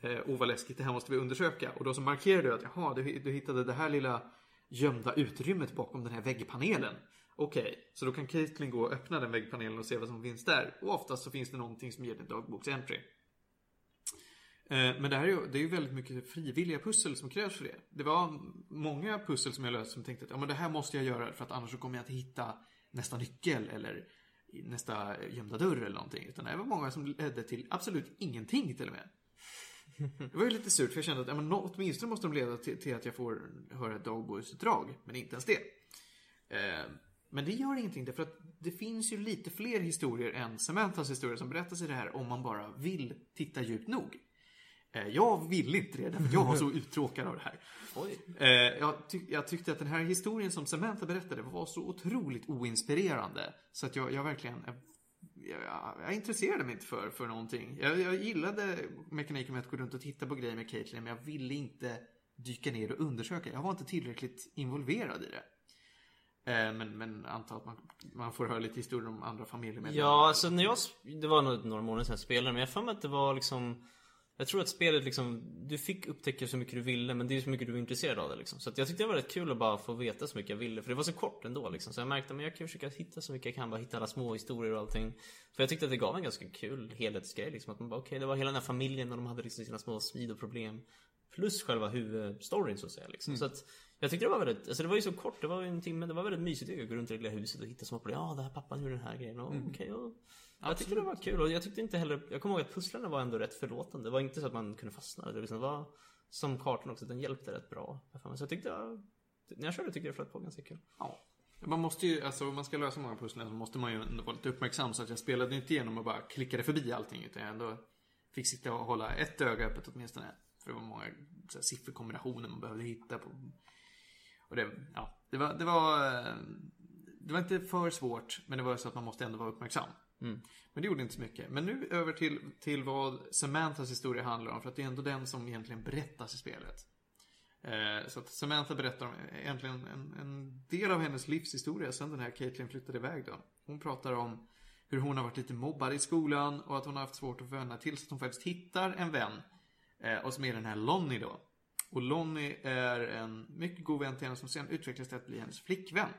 Eh, åh, vad läskigt, det här måste vi undersöka. Och då så markerar du att jaha, du, du hittade det här lilla gömda utrymmet bakom den här väggpanelen. Okej, okay. Så då kan Caitlin gå och öppna den väggpanelen och se vad som finns där. Och oftast så finns det någonting som ger en dagboksentry. Eh, men det här är ju, det är ju väldigt mycket frivilliga pussel som krävs för det. Det var många pussel som jag löste som tänkte att ja, men det här måste jag göra för att annars så kommer jag att hitta nästa nyckel eller nästa gömda dörr eller någonting. Utan det var många som ledde till absolut ingenting till och med. Det var ju lite surt för jag kände att ja, men åtminstone måste de leda till, till att jag får höra ett dagboksutdrag. Men inte ens det. Eh, men det gör ingenting därför att det finns ju lite fler historier än Samanthas historier som berättas i det här om man bara vill titta djupt nog. Eh, jag vill inte det därför jag var så uttråkad av det här. Oj. Eh, jag, tyck- jag tyckte att den här historien som Samantha berättade var så otroligt oinspirerande. Så att jag, jag verkligen... Jag, jag, jag intresserade mig inte för, för någonting. Jag, jag gillade mekaniken med att gå runt och titta på grejer med Caitlin. Men jag ville inte dyka ner och undersöka. Jag var inte tillräckligt involverad i det. Eh, men, men antar att man, man får höra lite historier om andra familjemedlemmar. Ja, alltså när jag... Det var nog några månader sedan jag spelade. Men jag fann att det var liksom... Jag tror att spelet liksom, du fick upptäcka så mycket du ville, men det är så mycket du var intresserad av det liksom. Så att jag tyckte det var rätt kul att bara få veta så mycket jag ville, för det var så kort ändå liksom. Så jag märkte att jag kan försöka hitta så mycket jag kan, bara hitta alla små historier och allting. För jag tyckte att det gav en ganska kul helhetsgrej liksom, att man bara okej, okay, det var hela den här familjen och de hade liksom sina små smidoproblem plus själva huvudstoryn så att säga liksom. Mm. Så att jag tyckte det var väldigt, alltså det var ju så kort, det var en timme, det var väldigt mysigt att gå runt i det lilla huset och hitta små problem. Ja, ah, det här pappan gjorde den här grejen och mm. okej, okay, och... Jag tyckte det var kul, och jag tyckte inte heller, jag kommer ihåg att pusslarna var ändå rätt förlåtande. Det var inte så att man kunde fastna. Det liksom var som kartan också, den hjälpte rätt bra. Så jag tyckte, jag, när jag körde tyckte jag flöt på ganska kul. Ja. Man måste ju, alltså om man ska lösa många pusslar så måste man ju ändå vara lite uppmärksam, så att jag spelade inte igenom och bara klickade förbi allting, utan jag ändå fick sitta och hålla ett öga öppet åtminstone. För det var många så här, sifferkombinationer man behövde hitta på. Och det, ja, det var, det var, det var inte för svårt, men det var så att man måste ändå vara uppmärksam. Mm. Men det gjorde inte så mycket. Men nu över till, till vad Samanthas historia handlar om, för att det är ändå den som egentligen berättas i spelet. Eh, så att Samantha berättar om egentligen en, en del av hennes livshistoria sedan den här Caitlyn flyttade iväg då. Hon pratar om hur hon har varit lite mobbad i skolan och att hon har haft svårt att vänna till, så att hon faktiskt hittar en vän, eh, och som är den här Lonnie då. Och Lonnie är en mycket god vän till henne som sen utvecklas till att bli hennes flickvän.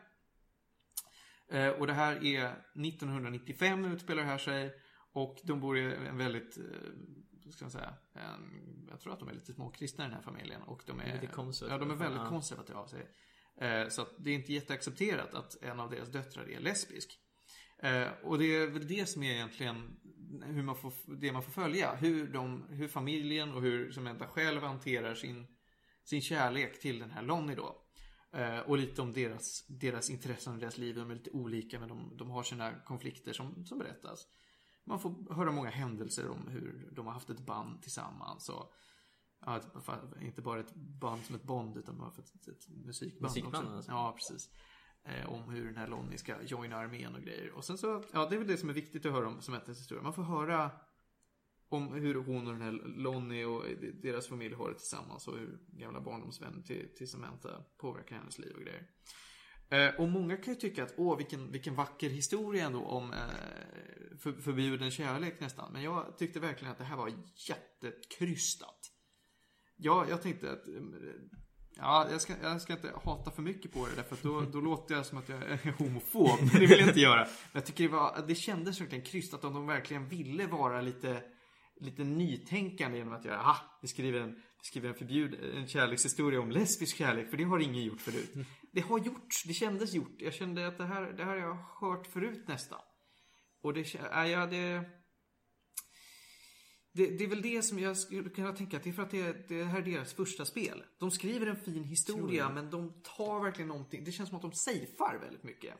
Eh, och det här är nittonhundranittiofem utspelar det här sig, och de bor i en väldigt, eh, ska man säga, en, jag tror att de är lite små kristna i den här familjen, och de är, lite konservativa. Ja, de är väldigt ja. konservativa av sig. Eh, så att det är inte jätteaccepterat att en av deras döttrar är lesbisk. Eh, och det är väl det som är egentligen hur man får, det man får följa, hur, de, hur familjen och hur Samantha själv hanterar sin, sin kärlek till den här Lonnie då. Och lite om deras, deras intressen och deras liv. De är lite olika, men de, de har sina konflikter som, som berättas. Man får höra många händelser om hur de har haft ett band tillsammans. Och, ja, inte bara ett band som ett bond, utan bara för ett, ett musikband, musikband också. Alltså. Ja, precis. Eh, om hur den här Lonnie ska joina armén och grejer. Och sen så, ja, det är väl det som är viktigt att höra om Samanthas historia. Man får höra om hur hon och den här Lonnie och deras familj har det tillsammans, och hur gamla barndomsvänner till, till Samantha påverkar hennes liv och grejer. Eh, och många kan ju tycka att åh, vilken, vilken vacker historia ändå om eh, för, förbjuden kärlek nästan. Men jag tyckte verkligen att det här var jättekrystat. Ja, jag tänkte att ja, jag, ska, jag ska inte hata för mycket på det där, för att då, då låter jag som att jag är homofob, men det vill jag inte göra. Men jag tycker det, var, det kändes verkligen krystat, om de verkligen ville vara lite lite nytänkande genom att göra, aha, vi skriver en, vi skriver en, förbjud, en kärlekshistoria om lesbisk kärlek, för det har ingen gjort förut. Det har gjort, det kändes gjort. Jag kände att det här, det här har jag hört förut nästan. Och det, ja, det, det, det är väl det som jag skulle kunna tänka, att det är för att det, det här är deras första spel. De skriver en fin historia, men de tar verkligen någonting. Det känns som att de safear väldigt mycket.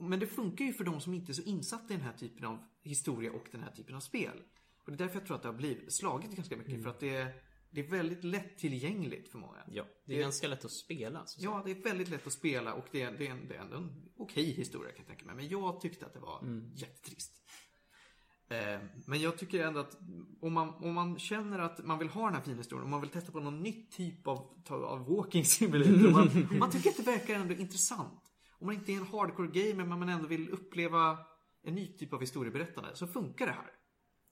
Men det funkar ju för de som inte är så insatta i den här typen av historia och den här typen av spel. Och det är därför jag tror att det har blivit slagit ganska mycket. Mm. För att det är, det är väldigt lätt tillgängligt för många. Ja, det är det, ganska lätt att spela. Så ja, det är väldigt lätt att spela. Och det är, det är, en, det är ändå en okej historia, kan jag tänka mig. Men jag tyckte att det var mm. jättetrist. Eh, men jag tycker ändå att om man, om man känner att man vill ha den här fina historien. Om man vill testa på någon ny typ av, av walking simulator. man, man tycker att det verkar ändå intressant. Om man inte är en hardcore gamer, men man ändå vill uppleva en ny typ av historieberättande, så funkar det här.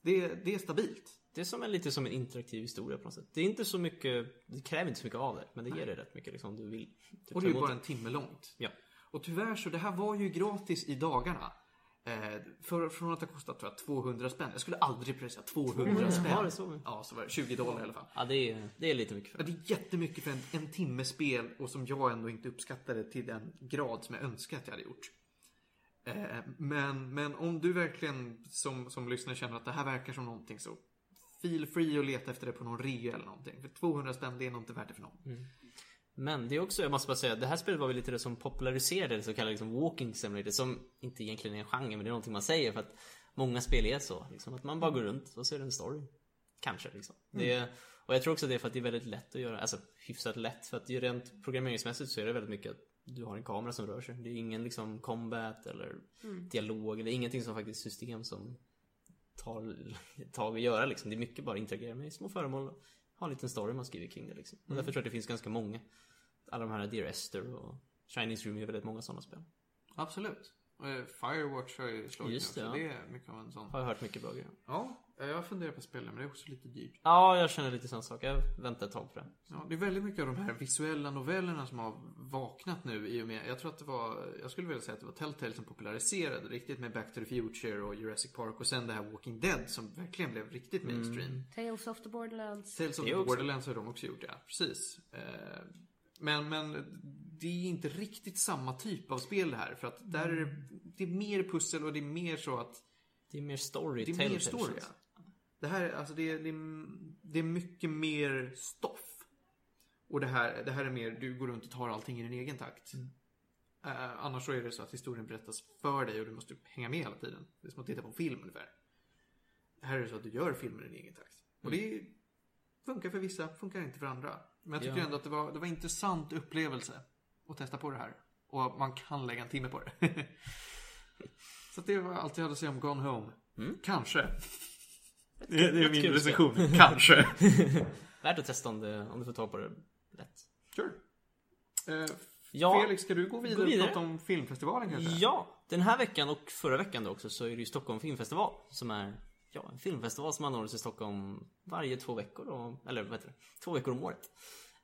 Det, det är stabilt. Det är som en, lite som en interaktiv historia på något sätt. Det är inte så mycket, det kräver inte så mycket av det, men det Nej. ger dig rätt mycket liksom du vill. Typ, och det är ju bara en timme långt. Ja. Och tyvärr så, det här var ju gratis i dagarna. Eh, för, från att det kostat tror jag, tvåhundra spänn. Jag skulle aldrig pressa tvåhundra spänn. Ja, det så. Ja, så var det. tjugo dollar i alla fall. Ja, det är, det är lite mycket för. Ja, det är jättemycket för en, en timmes spel, och som jag ändå inte uppskattade till den grad som jag önskade att jag hade gjort. Men, men om du verkligen som, som lyssnare känner att det här verkar som någonting, så feel free att leta efter det på någon rea eller någonting. För tvåhundra spänn, det är nog inte värt det för någon. Mm. Men det är också, jag måste bara säga, det här spelet var väl lite det som populariserade det så kallade liksom walking simulator, som inte egentligen är en genre, men det är någonting man säger för att många spel är så liksom, att man bara går runt och ser en story. Kanske liksom. Mm. Det är, och jag tror också det är för att det är väldigt lätt att göra, alltså hyfsat lätt, för att ju rent programmeringsmässigt så är det väldigt mycket att du har en kamera som rör sig. Det är ingen liksom combat eller mm. dialog. Eller ingenting som faktiskt system som tar tag att göra. Liksom. Det är mycket bara interagera med små föremål. Och ha en liten story man skriver kring det. Liksom. Mm. Och därför tror jag att det finns ganska många. Alla de här Dear Esther och Chinese Room är väldigt många sådana spel. Absolut. Firewatch har ju slagit Just det, nu, så ja. det är mycket av en sån. Har jag hört mycket bra grejer. Ja, jag funderar på spelen, men det är också lite dyrt. Ja, jag känner lite sån sak. Jag väntar ett tag på det. Ja, det är väldigt mycket av de här visuella novellerna som har vaknat nu i och med, jag tror att det var, jag skulle vilja säga att det var Telltale som populariserade riktigt med Back to the Future och Jurassic Park, och sen det här Walking Dead som verkligen blev riktigt mainstream. Mm. Tales of the Borderlands. Tales of the Borderlands har de också gjort, ja. Precis. Men, men det är inte riktigt samma typ av spel här, för att där är det, det är mer pussel och det är mer så att Det är mer story. Det är mer story. Det här, alltså det är, det är, det är mycket mer stoff. Och det här, det här är mer, du går runt och tar allting i din egen takt. Mm. Uh, annars så är det så att historien berättas för dig och du måste hänga med hela tiden. Det är som att titta på en film ungefär. Här är det så att du gör filmen i din egen takt. Och mm. det funkar för vissa, funkar inte för andra. Men jag tycker ja. ändå att det var, det var en intressant upplevelse att testa på det här. Och man kan lägga en timme på det. Så det var allt jag hade att säga om Gone Home. Mm. Kanske. Det, det är det min recension. Kanske. Värt att testa om du, om du får ta på det lätt. Sure. Eh, ja. Felix, ska du gå vidare, gå vidare och prata om filmfestivalen kanske? Ja, den här veckan och förra veckan då också så är det ju Stockholm filmfestival som är ja, en filmfestival som anordnas i Stockholm varje två veckor då, eller vad heter det? Två veckor om året.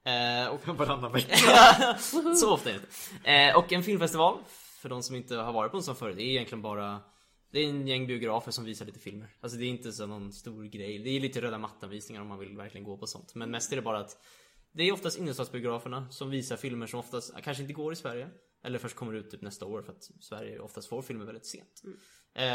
Eh, och varannan vecka. Så ofta är det. Eh, och en filmfestival för de som inte har varit på en sån förut, det är egentligen bara det är en gäng biografer som visar lite filmer. Alltså det är inte så någon stor grej. Det är lite röda mattanvisningar om man vill verkligen gå på sånt. Men mest är det bara att det är oftast innerstadsbiograferna som visar filmer som oftast kanske inte går i Sverige. Eller först kommer ut typ nästa år för att Sverige oftast får filmer väldigt sent. Mm.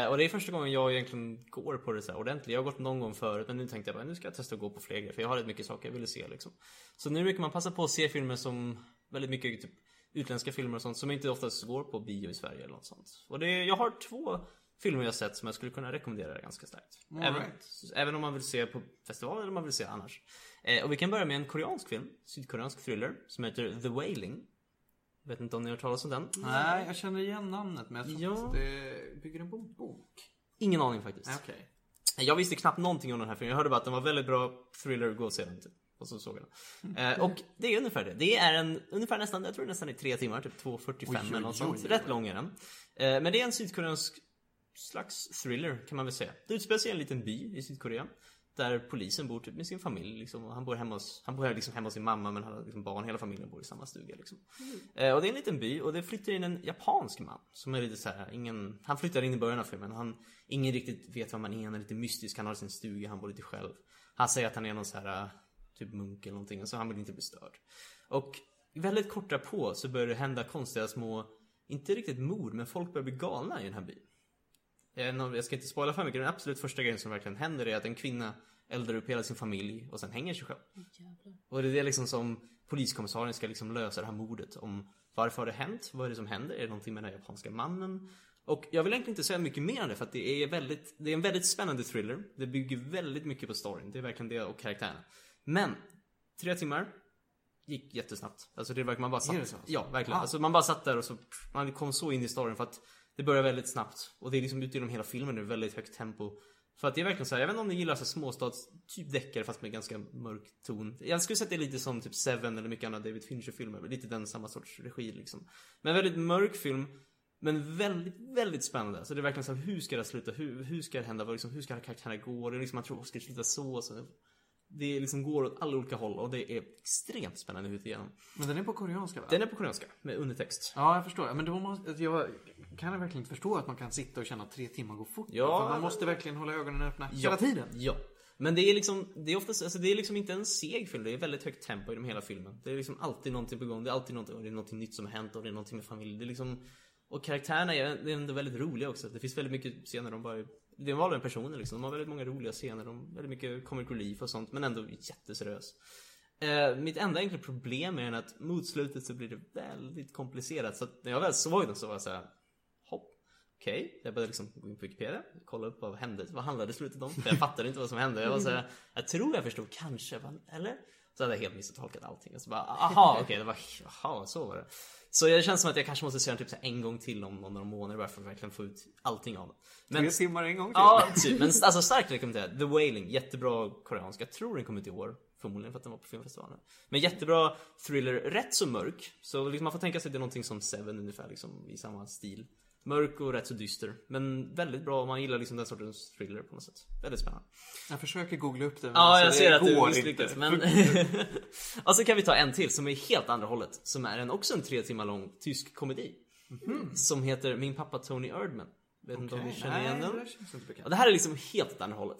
Eh, och det är första gången jag egentligen går på det så här ordentligt. Jag har gått någon gång förut men nu tänkte jag bara nu ska jag testa att gå på fler grejer. För jag har rätt mycket saker jag ville se liksom. Så nu kan man passa på att se filmer som väldigt mycket typ utländska filmer och sånt som inte oftast går på bio i Sverige eller något sånt. Och det, jag har två filmer jag sett som jag skulle kunna rekommendera ganska starkt. All även, right. även om man vill se på festival eller om man vill se annars. Eh, och vi kan börja med en koreansk film, sydkoreansk thriller som heter The Wailing. Vet inte om ni har talat om den? Nej, jag känner igen namnet men jag tror ja. att det bygger en bok. Ingen aning faktiskt. Okay. Jag visste knappt någonting om den här filmen. Jag hörde bara att den var väldigt bra thriller, gå och se den typ. Och så såg jag den. Mm. Eh, och det är ungefär det. Det är en, ungefär nästan, jag tror nästan i tre timmar, typ två fyrtiofem oj, eller något sånt. Oj, oj, oj. Rätt lång är den. Eh, men det är en sydkoreansk slags thriller kan man väl säga. Det utspelar sig i en liten by i Sydkorea där polisen bor typ med sin familj liksom. Han bor hemma hos, han bor liksom hemma hos sin mamma men han har liksom barn, hela familjen bor i samma stuga liksom. Mm. eh, och det är en liten by och det flyttar in en japansk man som är lite så här, ingen, han flyttar in i början av filmen, han, ingen riktigt vet vad man är, han är lite mystisk, han har sin stuga, han bor lite själv, han säger att han är någon så här typ munk eller någonting och så han vill inte bli störd och väldigt kort därpå så börjar det hända konstiga små, inte riktigt mord men folk börjar bli galna i den här byn. Jag ska inte spoila för mycket, men den absolut första grejen som verkligen händer är att en kvinna eldar upp hela sin familj och sen hänger sig själv. Jävlar. Och det är det liksom som poliskommissarien ska liksom lösa det här mordet om. Varför har det hänt? Vad är det som händer? Är det någonting med den här japanska mannen? Och jag vill egentligen inte säga mycket mer än det för att det är, väldigt, det är en väldigt spännande thriller. Det bygger väldigt mycket på storyn. Det är verkligen det och karaktärerna. Men tre timmar gick jättesnabbt. Alltså det verkar man bara satt. Ja, verkligen. Ah. Alltså man bara satt där och så man kom så in i storyn för att det börjar väldigt snabbt och det är liksom ute genom hela filmen nu, väldigt högt tempo. För att det är verkligen så här, jag vet inte om ni gillar så småstads typ deckare fast med ganska mörk ton. Jag skulle säga att det är lite som typ Seven eller mycket andra David Fincher-filmer, lite den samma sorts regi liksom. Men väldigt mörk film, men väldigt, väldigt spännande. Så det är verkligen så här, hur ska det sluta? Hur, hur ska det hända? Vad, liksom, hur ska karaktärerna gå? Det är liksom, man tror, ska det sluta så? så. Det liksom går åt alla olika håll och det är extremt spännande ut igenom. Men den är på koreanska va? Den är på koreanska, med undertext. Ja, jag förstår. Men då måste, jag kan jag verkligen inte förstå att man kan sitta och känna att tre timmar går fort. Ja, man måste verkligen hålla ögonen öppna ja, hela tiden. Ja, men det är liksom, det är oftast, alltså det är liksom inte en seg film. Det är väldigt högt tempo i de hela filmen. Det är liksom alltid någonting på gång. Det är alltid någonting, och det är någonting nytt som har hänt och det är någonting med familj. Det är liksom, och karaktärerna är, det är ändå väldigt roliga också. Det finns väldigt mycket scener de bara... Det är vanliga personer liksom. De har väldigt många roliga scener. De har väldigt mycket comic relief och sånt. Men ändå jätteseriös. eh, Mitt enda enkla problem är att mot slutet så blir det väldigt komplicerat. Så att när jag väl såg den så var jag såhär hopp, okej okay. Jag började liksom gå in på Wikipedia, kolla upp vad hände, vad handlade slutet om? För jag fattade inte vad som hände. Jag var såhär, jag tror jag förstod kanske. Eller? Så hade jag helt misstolkat allting. Och så bara, aha okej, okay. Det var, aha så var det. Så det känns som att jag kanske måste se den typ en gång till om några månader bara för att verkligen få ut allting av den. Tre timmar en gång till. Ja, typ. Men alltså starkt rekommenderat. The Wailing, jättebra koreansk. Jag tror den kommit i år, förmodligen för att den var på filmfestivalen. Men jättebra thriller, rätt så mörk. Så liksom man får tänka sig att det är någonting som Seven ungefär liksom, i samma stil. Mörk och rätt så dyster. Men väldigt bra om man gillar liksom den sortens thriller på något sätt. Väldigt spännande. Jag försöker googla upp det. Ja, jag ser att du misslyckas. Men... och så kan vi ta en till som är helt andra hållet. Som är en, också en tre timmar lång tysk komedi. Mm-hmm. Som heter Min pappa Toni Erdmann. Vet okay. inte om du känner igen den? Det, det här är liksom helt andra hållet.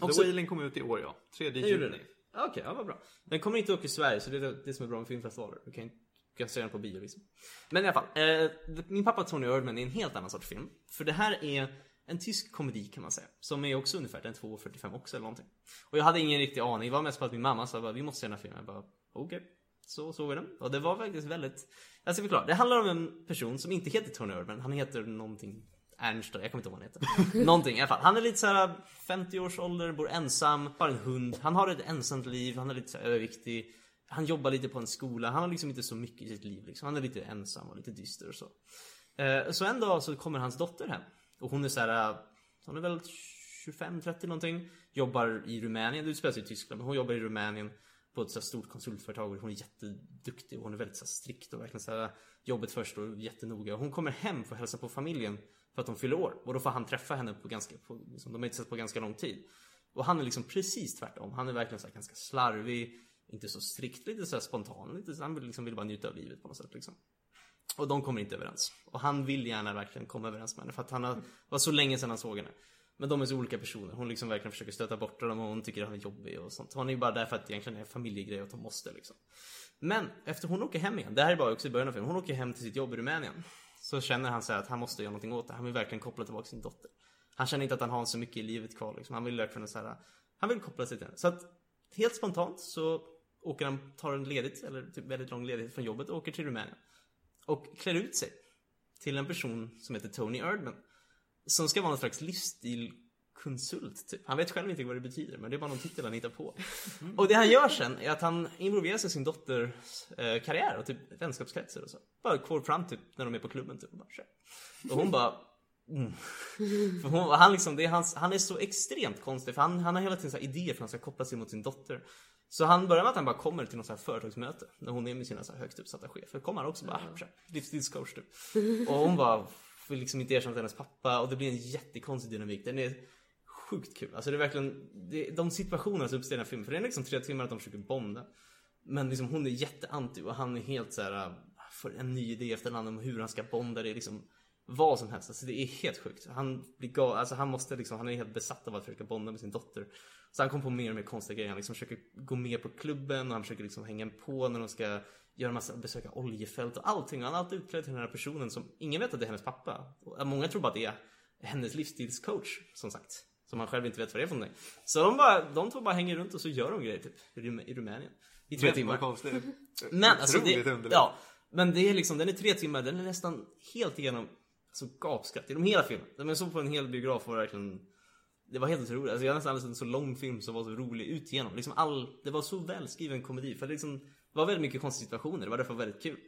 Också... The Wailing kom ut i år, ja. tredje juni. Okej, okay, ja, vad bra. Den kommer inte upp i Sverige så det är det som är bra med filmfestivaler. Du kan inte... Jag ser den på bio liksom. Men i alla fall, eh, Min pappa Toni Erdmann är en helt annan sorts film. För det här är en tysk komedi kan man säga. Som är också ungefär den två fyrtiofem också eller någonting. Och jag hade ingen riktig aning. Det var mest på att min mamma sa vi måste se den här filmen. Jag bara okej. Okay. Så såg vi den. Och det var faktiskt väldigt... Jag ska förklara. Det handlar om en person som inte heter Tony Erdmann. Han heter någonting... Ernst då. Jag kommer inte ihåg vad han heter. Någonting i alla fall. Han är lite så här femtio års ålder. Bor ensam. Har en hund. Han har ett ensamt liv. Han är lite så här överviktig. Han jobbar lite på en skola. Han har liksom inte så mycket i sitt liv. Liksom. Han är lite ensam och lite dyster och så. Så en dag så kommer hans dotter hem. Och hon är så här... Hon är väl tjugofem trettio någonting. Jobbar i Rumänien. Det utspelar sig i Tyskland. Men hon jobbar i Rumänien. På ett så stort konsultföretag. Och hon är jätteduktig. Och hon är väldigt så strikt. Och verkligen så här jobbet först. Och jättenoga. Och hon kommer hem för att hälsa på familjen. För att hon fyller år. Och då får han träffa henne på ganska... På, liksom, de har inte sett på ganska lång tid. Och han är liksom precis tvärtom. Han är verkligen så här ganska slarvig. Inte så strikt. Lite så här spontan. Lite så, han vill, liksom, vill bara njuta av livet på något sätt liksom. Och de kommer inte överens. Och han vill gärna verkligen komma överens med henne. För att han har, var så länge sedan han såg henne. Men de är så olika personer. Hon liksom verkligen försöker stöta bort dem. Och hon tycker att han är jobbig och sånt. Hon är ju bara där för att egentligen är en familjegrej. Och att hon måste liksom. Men efter hon åker hem igen. Det här är bara också i början av filmen. Hon åker hem till sitt jobb i Rumänien. Så känner han så här att han måste göra någonting åt det. Han vill verkligen koppla tillbaka sin dotter. Han känner inte att han har så mycket i livet kvar liksom. Han vill verkligen så här. Han vill koppla sig till henne. Så att helt spontant så åker han, tar en ledigt. Eller typ väldigt lång ledigt från jobbet. Och åker till Rumänien. Och klär ut sig till en person som heter Tony Erdmann. Som ska vara någon slags livsstilkonsult typ. Han vet själv inte vad det betyder. Men det är bara någon titel han hittar på. Mm. Och det han gör sen är att han involverar sig i sin dotters eh, karriär. Och typ vänskapskretsar och så. Bara går fram typ när de är på klubben typ. Och, bara, och hon bara... Mm. För hon, han, liksom, det är hans, han är så extremt konstig. För han, han har hela tiden så här idéer för att han ska koppla sig mot sin dotter. Så han börjar med att han bara kommer till något så här företagsmöte. När hon är med sina så här högt uppsatta chefer. Kommer han också bara... Mm. Livsstilscoach typ. Och hon bara... Får liksom inte erkänna hennes pappa. Och det blir en jättekonstig dynamik. Den är sjukt kul. Alltså det är verkligen det, de situationerna som uppstår i den här filmen. För det är liksom tre timmar att de försöker bonda. Men liksom hon är jätteanti. Och han är helt så här för en ny idé efter en annan om hur han ska bonda. Det är liksom vad som helst. Alltså det är helt sjukt. Han blir gal, alltså han måste liksom, han är helt besatt av att försöka bonda med sin dotter. Så han kommer på mer och mer konstiga grejer. Han liksom försöker gå med på klubben. Och han försöker liksom hänga på när de ska... Gör en massa, besöka oljefält och allting. Han har alltid utklädd till den här personen som ingen vet att det är hennes pappa. Och många tror bara att det är hennes livsstilscoach, som sagt. Som han själv inte vet vad det är för någonting. Så de, bara, de två bara hänger runt och så gör de grejer typ, i, Rum- i Rumänien. I tre timmar. Men, alltså, det, ja, men det är liksom, den är tre timmar, den är nästan helt igenom så alltså, gapskratt genom hela filmen. Men så på en hel biograf var det verkligen... Det var helt otroligt. Alltså, jag har nästan en så lång film som var så rolig ut igenom. Liksom all, det var så välskriven komedi. För det liksom... Det var väldigt mycket konstiga situationer. Det var därför väldigt kul.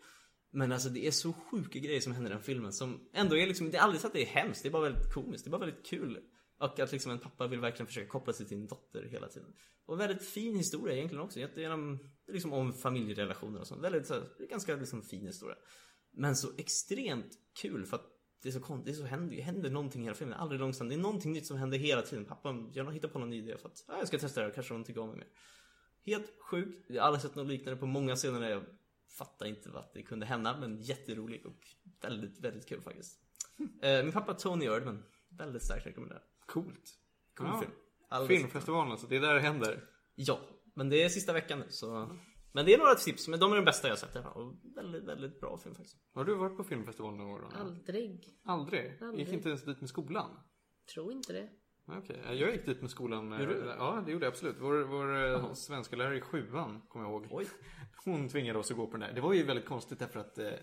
Men alltså det är så sjuka grejer som händer i den filmen. Som ändå är liksom... Det är aldrig så att det är hemskt. Det är bara väldigt komiskt. Det är bara väldigt kul. Och att liksom en pappa vill verkligen försöka koppla sig till en dotter hela tiden. Och väldigt fin historia egentligen också. Genom, liksom om familjerelationer och sånt. Väldigt, så här, det är ganska liksom fin historia. Men så extremt kul. För att det är så konstigt. Det, så händer, det händer någonting i hela filmen. Aldrig långsamt. Det är någonting nytt som händer hela tiden. Pappa, jag hittar på någon ny idé. För att ah, jag ska testa det här. Kanske hon tycker om mig mer. Helt sjuk. Jag har aldrig sett något liknande på många scener där jag fattar inte vad det kunde hända. Men jätterolig och väldigt, väldigt kul faktiskt. Mm. Eh, min pappa Toni Erdmann. Väldigt starkt rekommenderad. Coolt. Cool ja. Film. Alldeles filmfestivalen alltså, det är där det händer. Ja, men det är sista veckan nu. Så... Mm. Men det är några tips, men de är de bästa jag har sett. Och väldigt, väldigt bra film faktiskt. Har du varit på filmfestivalen någon gång? Aldrig. Aldrig? Aldrig. Gick inte ens dit med skolan? Tror inte det. Okej, okay. Jag gick dit med skolan. Det? Ja, det gjorde jag absolut. Vår, vår svenska lärare i sjuan, kommer jag ihåg. Oj. Hon tvingade oss att gå på den där. Det var ju väldigt konstigt därför att det,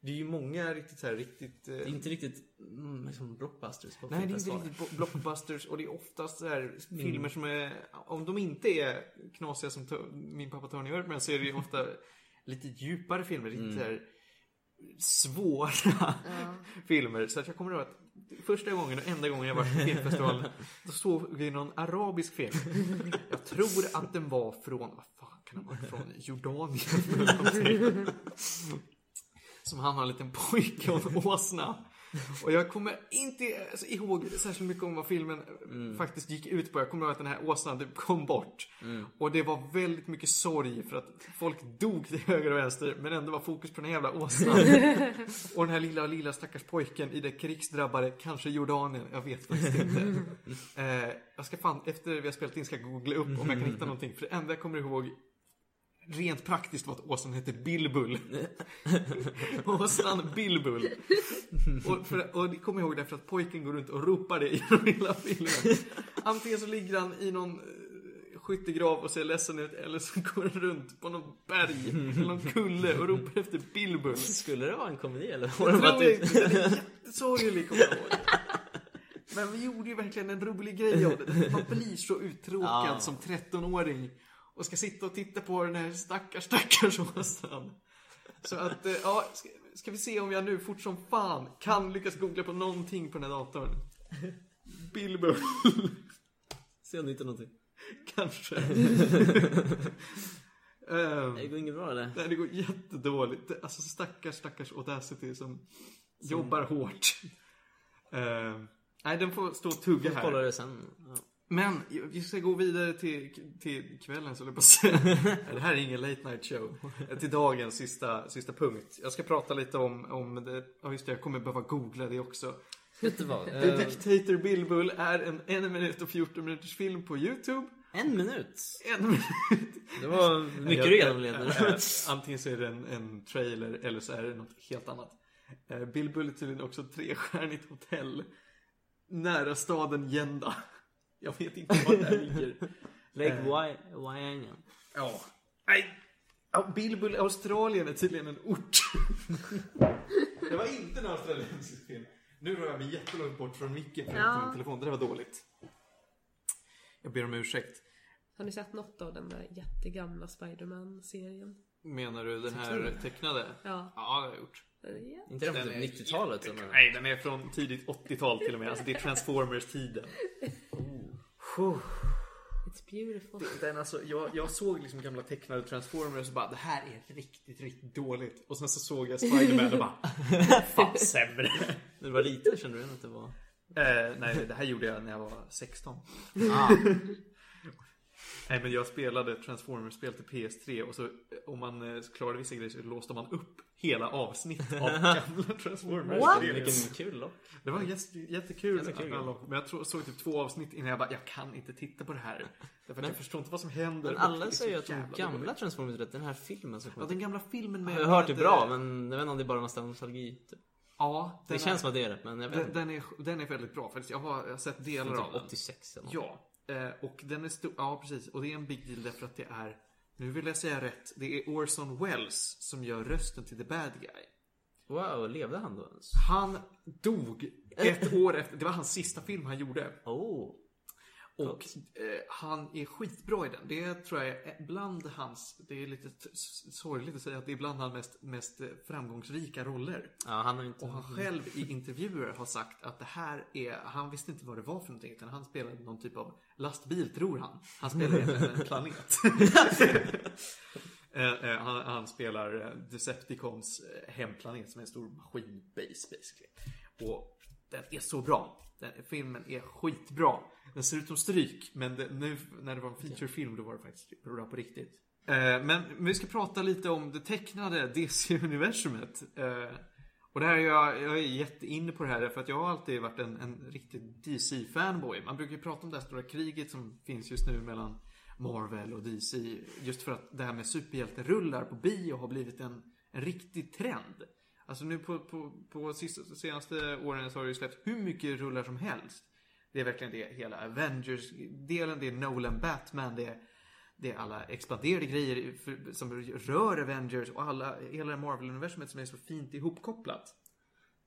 det är ju många riktigt så här, riktigt... Det är inte riktigt mm, liksom blockbusters. På Nej, det är inte riktigt blockbusters. Och det är oftast så här filmer mm. som är... Om de inte är knasiga som t- min pappa Tony Erdmann så är det ju ofta lite djupare filmer. Riktigt mm. så här... svåra ja. filmer. Så att jag kommer ihåg att första gången och enda gången jag var på filmfestivalen då såg vi någon arabisk film. Jag tror att den var från vad fan kan den vara från? Jordanien. Som han var en liten pojke och en åsna. Och jag kommer inte alltså, ihåg särskilt mycket om vad filmen mm. faktiskt gick ut på. Jag kommer ihåg att den här åsnan kom bort. Mm. Och det var väldigt mycket sorg för att folk dog till höger och vänster. Men ändå var fokus på den jävla åsnan. Och den här lilla, lilla stackars pojken i det krigsdrabbade, kanske Jordanien. Jag vet faktiskt inte. eh, jag ska fan, efter vi har spelat in ska jag googla upp om jag kan hitta någonting. För det enda jag kommer ihåg rent praktiskt var att åsan hette Bülbül. Åsan Bülbül. Och, för, och det kommer jag ihåg därför att pojken går runt och ropar det i den lilla filmen. Antingen så ligger han i någon skyttegrav och ser ledsen ut, eller så går han runt på någon berg eller någon kulle och ropar efter Bülbül. Skulle det vara en komedi eller? Jag de tror inte, det är jättesorglig kommer jag ihåg. Men vi gjorde ju verkligen en rolig grej av det. Man blir så uttråkad ah. som trettonåring och ska sitta och titta på den här stackars, stackars åsan. Så att, ja, ska, ska vi se om jag nu fort som fan kan lyckas googla på någonting på den här datorn. Bülbül. Ser ni inte någonting? Kanske. um, det går inget bra eller? Nej, det går jättedåligt. Alltså stackars, stackars Audacity som, som... jobbar hårt. Uh, nej, den får stå och tugga här. Kolla det sen. Ja. Men vi ska gå vidare till, till kvällen så jag bara säga. Det här är ingen late night show. Till dagens sista, sista punkt. Jag ska prata lite om, om det. Ja, just det, jag kommer behöva googla det också. Vet vad? The Dictator Bülbül är en en minut och fjorton minuters film på YouTube. En minut? En minut. Det var mycket redan. Antingen så är det en, en trailer eller så är det något helt annat. Bülbül är tydligen också ett trestjärnigt hotell nära staden Jenda. Jag vet inte var det ligger. Lake Wyangen. Ja. Nej. Bülbül Australien är tydligen en ort. Det var inte en australiensisk film. Nu rör jag mig jättelångt bort från micken från ja. min telefon. Det var dåligt. Jag ber om ursäkt. Har ni sett något av den där jättegamla Spider-Man-serien? Menar du den här tecknade? Ja. Ja, det har jag gjort. Är inte den från nittiotalet? Jättek- Nej, den är från tidigt åttiotal till och med. Alltså det är Transformers-tiden. Oh. It's beautiful. Den, alltså, jag, jag såg liksom gamla tecknade Transformers och bara, det här är riktigt, riktigt dåligt. Och sen så såg jag Spider-Man och bara, fan sämre. När du var liten kände du att det var... Eh, nej, det här gjorde jag när jag var sexton. Ah. Nej, men jag spelade Transformers-spel till P S tre. Och så om man klarade vissa grejer så låste man upp hela avsnitt av gamla Transformers. What? Vilken kul lock. Det var jätt, jättekul. Men jag tror, såg typ två avsnitt innan jag bara, jag kan inte titta på det här. Därför men, jag förstår inte vad som händer. Men alla säger att de gamla Transformers, den här filmen. Ja, den gamla filmen. Med jag har hört det bra, men jag vet inte om det är bara massa nostalgi typ. Ja, det känns som det är det, men jag vet den, den, är, den är väldigt bra faktiskt. Jag har, jag har sett delar av den. åttiosex eller något. Ja. Och den är stor, ja precis, och det är en big deal därför att det är, nu vill jag säga rätt, det är Orson Welles som gör rösten till The Bad Guy. Wow, levde han då ens? Han dog ett år efter, det var hans sista film han gjorde. Oh. Och eh, han är skitbra i den. Det tror jag är bland hans, det är lite sorgligt att säga att det är bland hans mest, mest framgångsrika roller. Ja, han har inte... Och han själv i intervjuer har sagt att det här är, han visste inte vad det var för någonting utan han spelade någon typ av lastbil tror han. Han spelade en planet. eh, eh, han, han spelar Decepticons hemplanet som är en stor maskinbase basically. Och den är så bra. Den filmen är skitbra. Den ser ut som stryk. Men det, nu när det var en featurefilm då var det faktiskt bra på riktigt. Eh, men vi ska prata lite om det tecknade D C-universumet. Eh, och det här, jag, jag är jätteinne på det här. För att jag har alltid varit en, en riktig D C-fanboy. Man brukar ju prata om det här stora kriget som finns just nu mellan Marvel och D C. Just för att det här med superhjälterullar på bio har blivit en, en riktig trend. Alltså nu på, på, på sista, senaste åren så har det ju släppt hur mycket rullar som helst. Det är verkligen det hela Avengers-delen, det är Nolan Batman, det är, det är alla expanderade grejer för, som rör Avengers och alla, hela Marvel-universumet som är så fint ihopkopplat.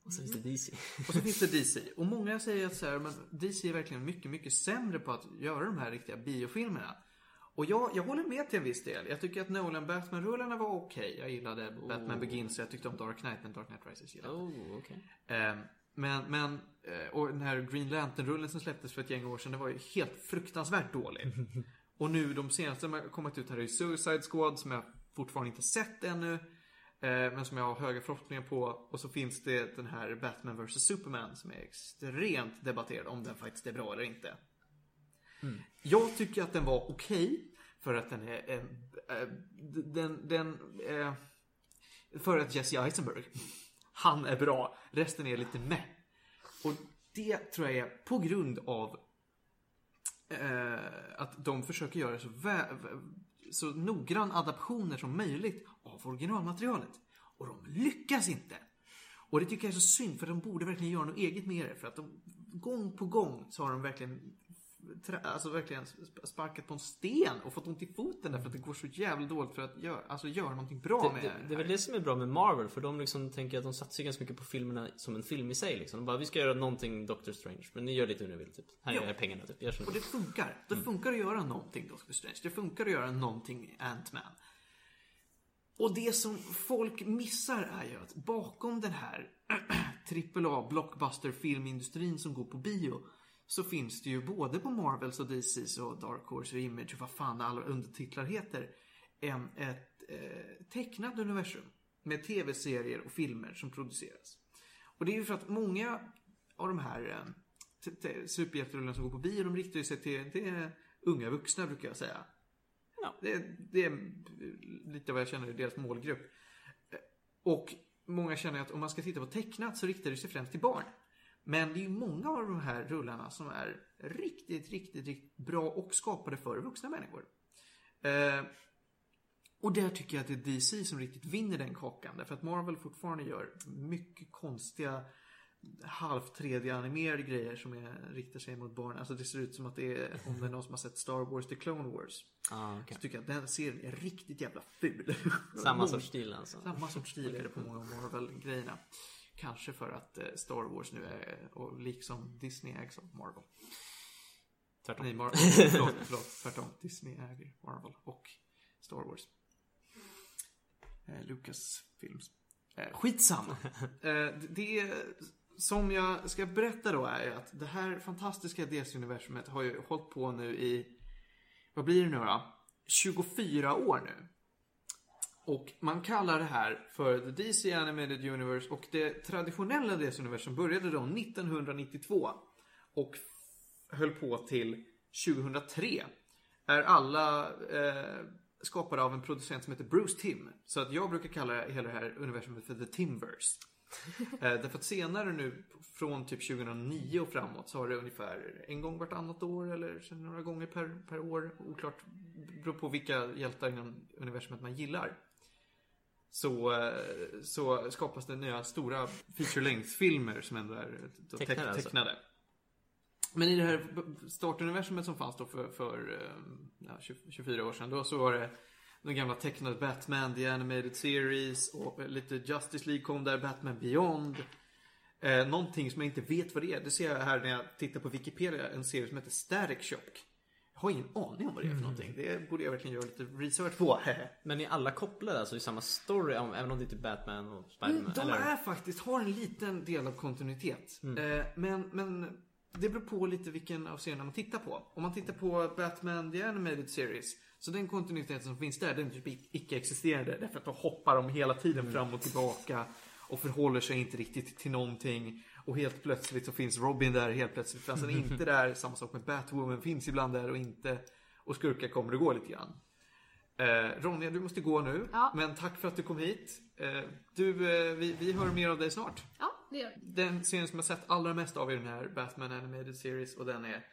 Och så finns det D C. Och så finns det D C. Och många säger att så här, men D C är verkligen mycket, mycket sämre på att göra de här riktiga biofilmerna. Och jag, jag håller med till en viss del. Jag tycker att Nolan Batman-rullarna var okej. Okay. Jag gillade oh. Batman Begins, jag tyckte om Dark Knight, men Dark Knight Rises gillade. Oh, okay. um, men, men, och den här Green Lantern-rullen som släpptes för ett gäng år sedan, det var ju helt fruktansvärt dålig. Och nu, de senaste som har kommit ut här är Suicide Squad, som jag fortfarande inte sett ännu, men som jag har höga förhoppningar på. Och så finns det den här Batman versus. Superman, som är extremt debatterad om den faktiskt är bra eller inte. Mm. Jag tycker att den var okej för att den är eh, den, den eh, för att Jesse Eisenberg han är bra, resten är lite meh. Och det tror jag är på grund av eh, att de försöker göra så vä- så noggrann adaptioner som möjligt av originalmaterialet. Och de lyckas inte. Och det tycker jag är så synd, för de borde verkligen göra något eget med det. För att de, gång på gång så har de verkligen, alltså verkligen sparkat på en sten och fått ont i foten därför att det går så jävla dåligt för att göra, alltså göra någonting bra det, med det. Det, det är väl det som är bra med Marvel, för de liksom tänker att de satsar ganska mycket på filmerna som en film i sig. Liksom. De bara, vi ska göra någonting Doctor Strange, men ni gör lite hur ni vill. Typ. Här är pengarna. Typ. Jag och det funkar. Det funkar att göra någonting Doctor Strange. Det funkar att göra någonting Ant-Man. Och det som folk missar är ju att bakom den här trippel A blockbuster filmindustrin som går på bio, så finns det ju både på Marvels och D C's och Dark Horse och Image och vad fan alla undertitlar heter, en, ett eh, tecknat universum med tv-serier och filmer som produceras. Och det är ju för att många av de här eh, superhjälterullarna som går på bio, de riktar ju sig till, till unga vuxna, brukar jag säga. Ja. Det, det är lite vad jag känner i deras målgrupp. Och många känner att om man ska titta på tecknat så riktar det sig främst till barn. Men det är ju många av de här rullarna som är riktigt, riktigt, riktigt bra och skapade för vuxna människor. Eh, och där tycker jag att det är D C som riktigt vinner den kakan. Därför att Marvel fortfarande gör mycket konstiga halv tre D-animerade grejer som är, riktar sig mot barn. Alltså det ser ut som att det är, om det är någon som har sett Star Wars The Clone Wars. Ah, okay. Så tycker jag att den serien är riktigt jävla ful. Samma sorts stil alltså. Samma sorts stil är det på många av Marvel-grejerna. Kanske för att Star Wars nu är, och liksom Disney ägs av Marvel. Tvärtom. Nej, Marvel. Förlåt, förlåt, tvärtom. Disney äger Marvel och Star Wars. Eh, Lucasfilms. Eh, skitsamma. Eh, det som jag ska berätta då är att det här fantastiska D C-universumet har ju hållit på nu i, vad blir det nu då? tjugofyra år nu. Och man kallar det här för The D C Animated Universe, och det traditionella D C-universum började då nittonhundranittiotvå och f- höll på till tjugohundratre. Är alla eh, skapade av en producent som heter Bruce Timm. Så att jag brukar kalla hela det här universumet för The Timverse. eh, därför att senare nu, från typ tjugohundranio och framåt, så har det ungefär en gång vartannat år eller några gånger per, per år. Oklart, beror på vilka hjältar inom universumet man gillar. Så, så skapas det nya stora feature-längdsfilmer som ändå är tecknade. Alltså. tecknade. Men i det här startuniversumet som fanns då för, för ja, tjugofyra år sedan då, så var det den gamla tecknade Batman The Animated Series, och lite Justice League kom där, Batman Beyond. Eh, någonting som jag inte vet vad det är. Det ser jag här när jag tittar på Wikipedia, en serie som heter Static Shock. Jag har ingen aning om vad det är för någonting. Det borde jag verkligen göra lite research på. Men är alla kopplade alltså i samma story, även om det inte är Batman och Spiderman? De eller? är faktiskt, har en liten del av kontinuitet. Mm. Men, men det beror på lite vilken av serierna man tittar på. Om man tittar på Batman The Animated Series, så den kontinuiteten som finns där, den typ icke-existerande. Därför att de hoppar om hela tiden mm. fram och tillbaka och förhåller sig inte riktigt till någonting. Och helt plötsligt så finns Robin där, helt plötsligt fanns han inte där. Samma sak med Batwoman, finns ibland där och inte. Och skurkar kommer det gå lite grann. Eh, Ronja, du måste gå nu. Ja. Men tack för att du kom hit. Eh, du, eh, vi, vi hör mer av dig snart. Ja, det gör vi. Den serien som jag sett allra mest av i den här Batman Animated Series. Och den är,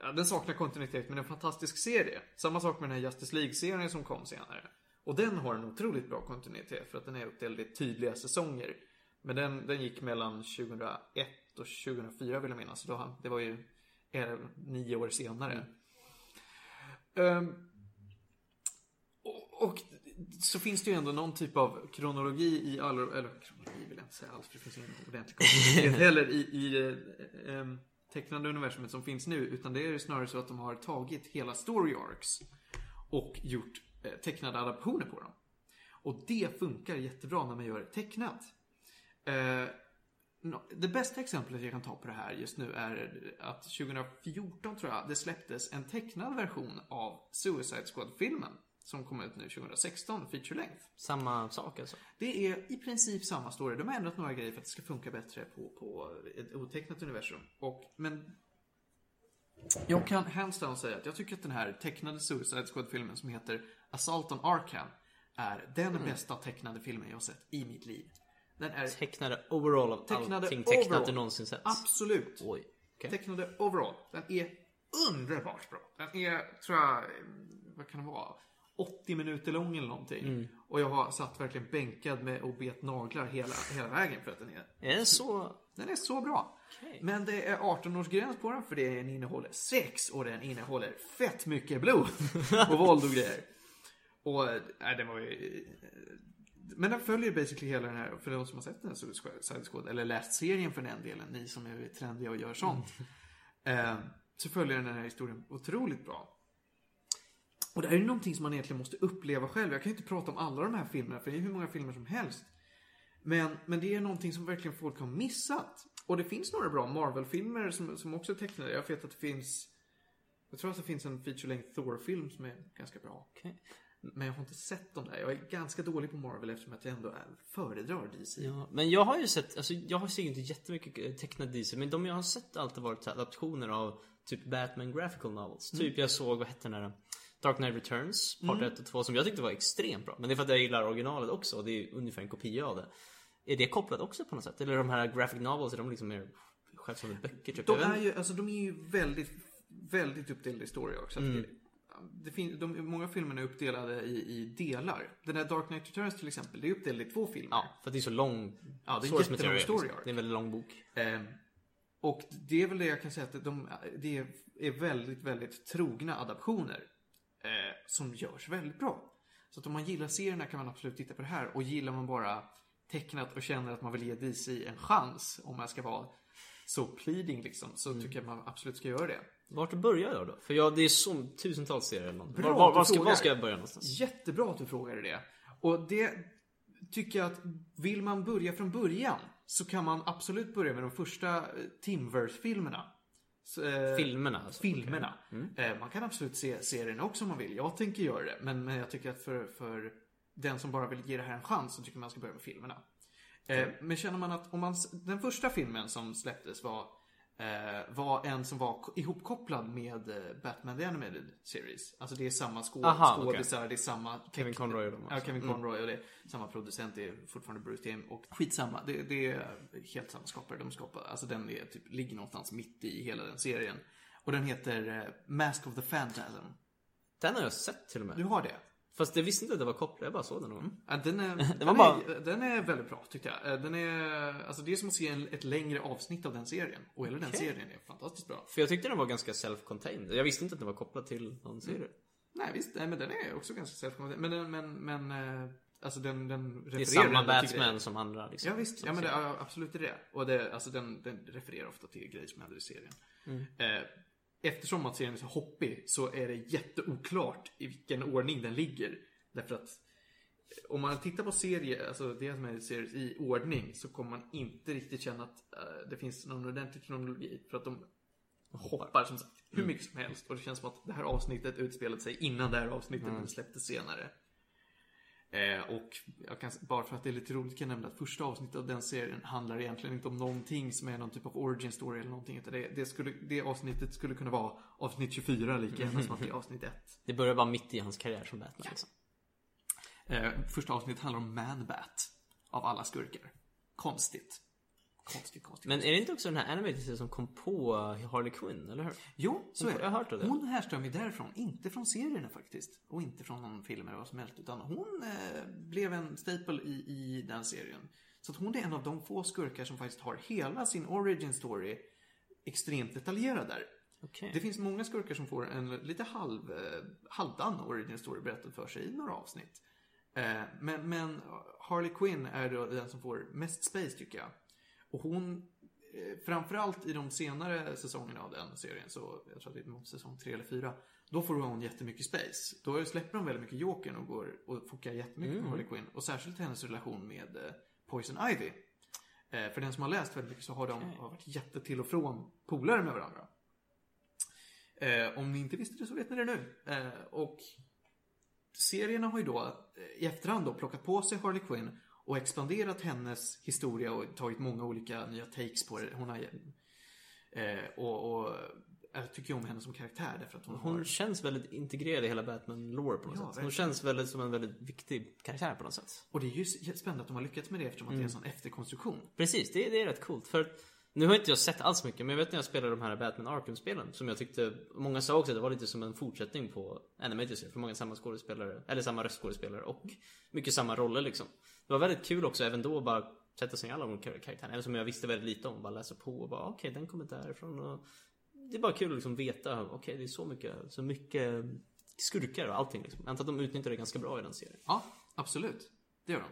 ja, den saknar kontinuitet, men en fantastisk serie. Samma sak med den här Justice League-serien som kom senare. Och den har en otroligt bra kontinuitet för att den är uppdelad i tydliga säsonger. Men den, den gick mellan tjugohundraett och tjugohundrafyra vill jag minnas. Så då, det var ju nio år senare. Mm. Um, och, och så finns det ju ändå någon typ av kronologi i alla... Eller kronologi vill jag inte säga alls, för det finns ingen ordentlig kronologi heller i, i um, tecknande universumet som finns nu. Utan det är ju snarare så att de har tagit hela story arcs och gjort eh, tecknade adaptioner på dem. Och det funkar jättebra när man gör tecknat. Uh, no. Det bästa exemplet jag kan ta på det här just nu är att tjugofjorton tror jag det släpptes en tecknad version av Suicide Squad-filmen som kom ut nu tjugosexton, feature length. Samma sak alltså? Det är i princip samma story. De har ändrat några grejer för att det ska funka bättre på, på ett otecknat universum. Och, men jag kan hands down säga att jag tycker att den här tecknade Suicide Squad-filmen som heter Assault on Arkham är den mm. bästa tecknade filmen jag har sett i mitt liv. Den är tecknade overall av tecknade allting tecknat du någonsin sett. Absolut. Oj, okay. Tecknade overall. Den är underbart bra. Den är, tror jag, vad kan det vara? åttio minuter lång eller någonting. Mm. Och jag har satt verkligen bänkad med och bet naglar hela, hela vägen för att den är... Den är så... Den är så bra. Okay. Men det är arton års gräns på den för den innehåller sex och den innehåller fett mycket blod och våld och grejer. Och nej, den var ju... Men den följer basically hela den här, för de som har sett den här Suicide Squad, eller läst serien för den delen, ni som är trendiga och gör sånt, mm. så följer den här historien otroligt bra. Och det är ju någonting som man egentligen måste uppleva själv. Jag kan ju inte prata om alla de här filmerna, för det är hur många filmer som helst. Men, men det är någonting som verkligen folk har missat. Och det finns några bra Marvel-filmer som, som också är tecknade. Jag vet att det finns, jag tror att det finns en feature-length Thor-film som är ganska bra. Okay. Men jag har inte sett dem där. Jag är ganska dålig på Marvel eftersom att jag ändå är, föredrar D C. Ja, men jag har ju sett, alltså jag har ju inte jättemycket tecknad D C, men de jag har sett har alltid varit adaptioner av typ Batman graphical novels. Mm. Typ jag såg, vad hette den där? Dark Knight Returns, part mm. ett och två, som jag tyckte var extremt bra. Men det är för att jag gillar originalet också, och det är ungefär en kopia av det. Är det kopplat också på något sätt? Eller de här graphic novels, är de liksom mer självständiga böcker? Typ? De, är ju, alltså, de är ju väldigt, väldigt uppdelade i story också. Mm. Det, det fin, de, många filmer är uppdelade i, i delar. Den där Dark Knight Returns till exempel, det är uppdelat i två filmer. Ja, för det är så lång. Ja, det är en jättelång story arc. Det är en väldigt lång bok. Eh, och det är väl det jag kan säga, att de, det är väldigt, väldigt trogna adaptioner. Eh, som görs väldigt bra. Så att om man gillar serierna kan man absolut titta på det här. Och gillar man bara tecknat och känner att man vill ge D C en chans, om man ska vara så pleading liksom, så mm. tycker jag man absolut ska göra det. Vart börjar jag då? För jag, det är så tusentals serier. Bra, var, var, var, ska, var ska jag börja någonstans? Jättebra att du frågar det. Och det tycker jag att, vill man börja från början, så kan man absolut börja med de första Timverse-filmerna. Så, eh, filmerna alltså. Filmerna. Okay. Mm. Eh, man kan absolut se serien också om man vill. Jag tänker göra det, men, men jag tycker att för, för den som bara vill ge det här en chans, så tycker man ska börja med filmerna. Eh, mm. Men känner man att om man, den första filmen som släpptes var, eh, var en som var ihopkopplad med Batman The Animated Series. Alltså det är samma skådespelare, okay. Det är samma Kevin Conroy och dem också. Ja, Kevin Conroy, och det är samma producent, det är fortfarande Bruce Timm, och skitsamma. Det, det är helt samma skapare de skapar. Alltså den är typ, ligger någonstans mitt i hela den serien. Och den heter Mask of the Phantasm. Den har jag sett till och med. Du har det? Fast jag visste inte att det var kopplat, jag bara såg den någon gång. Ja, den, är, den, den, bara... är, den är väldigt bra tycker jag. Den är, alltså det är som att se en, ett längre avsnitt av den serien. Och hela okay. den serien är fantastiskt bra. För jag tyckte den var ganska self-contained. Jag visste inte att den var kopplad till någon serie. Mm. Nej visst, nej, men den är också ganska self-contained. Men den, men, men, alltså den, den refererar... Det är samma Batman som andra. Liksom, ja visst, ja, men det, ja, absolut är det. Och det, alltså den, den refererar ofta till grejer som händer i serien. Mm. Eh, Eftersom att serien är så hoppig, så är det jätteoklart i vilken ordning den ligger. Därför att om man tittar på serier, alltså det som är serier i ordning, så kommer man inte riktigt känna att uh, det finns någon ordentlig kronologi. För att de hoppar som sagt hur mycket som helst. Och det känns som att det här avsnittet utspelade sig innan det här avsnittet mm. släpptes senare. Eh, och jag kan, bara för att det är lite roligt, kan jag nämna att första avsnittet av den serien handlar egentligen inte om någonting som är någon typ av origin story eller någonting. Det, det, skulle, det avsnittet skulle kunna vara avsnitt tjugofyra lika gärna som att det är avsnitt ett. Det börjar bara mitt i hans karriär som Batman. Ja. Liksom. Eh, första avsnittet handlar om Man-Bat av alla skurkar. Konstigt. Konstigt, konstigt. Men är det inte också den här animated som kom på Harley Quinn, eller hur? Jo, så hon, är jag hört det. Hon härstår mig därifrån, inte från serierna faktiskt. Och inte från någon film eller vad som helst. Utan hon eh, blev en staple i, i den serien. Så att hon är en av de få skurkar som faktiskt har hela sin origin story extremt detaljerad där. Okay. Det finns många skurkar som får en lite halv, eh, halvdan origin story berättad för sig i några avsnitt. Eh, men, men Harley Quinn är då den som får mest space tycker jag. Och hon, framförallt i de senare säsongerna av den serien, så jag tror att det är säsong tre eller fyra, då får hon jättemycket space. Då släpper hon väldigt mycket Jokern och går och fokar jättemycket mm. på Harley Quinn. Och särskilt hennes relation med Poison Ivy. För den som har läst väldigt mycket så har de okay. har varit jätte till och från polare med varandra. Om ni inte visste det så vet ni det nu. Och serierna har ju då i efterhand då plockat på sig Harley Quinn och expanderat hennes historia och tagit många olika nya takes på det. Hon har, eh, och, och jag tycker om henne som karaktär därför att hon, hon har... känns väldigt integrerad i hela Batman-lore på något ja, sätt. Hon känns väldigt som en väldigt viktig karaktär på något sätt. Och det är ju spännande att de har lyckats med det eftersom mm. att det är en sån efterkonstruktion. Precis, det, det är rätt coolt. För Nu har inte jag sett alls mycket, men jag vet när jag spelade de här Batman Arkham-spelen, som jag tyckte, många sa också att det var lite som en fortsättning på Animated Series, för många samma skådespelare, eller samma röstskådespelare och mycket samma roller liksom. Det var väldigt kul också, även då bara sätta sig i alla de karaktärerna, även som jag visste väldigt lite om, bara läsa på och bara okej, okay, den kommer därifrån och det är bara kul att liksom veta, okej okay, det är så mycket, så mycket skurkar och allting liksom. Jag antar att de utnyttjar det ganska bra i den serien. Ja, absolut, det gör de.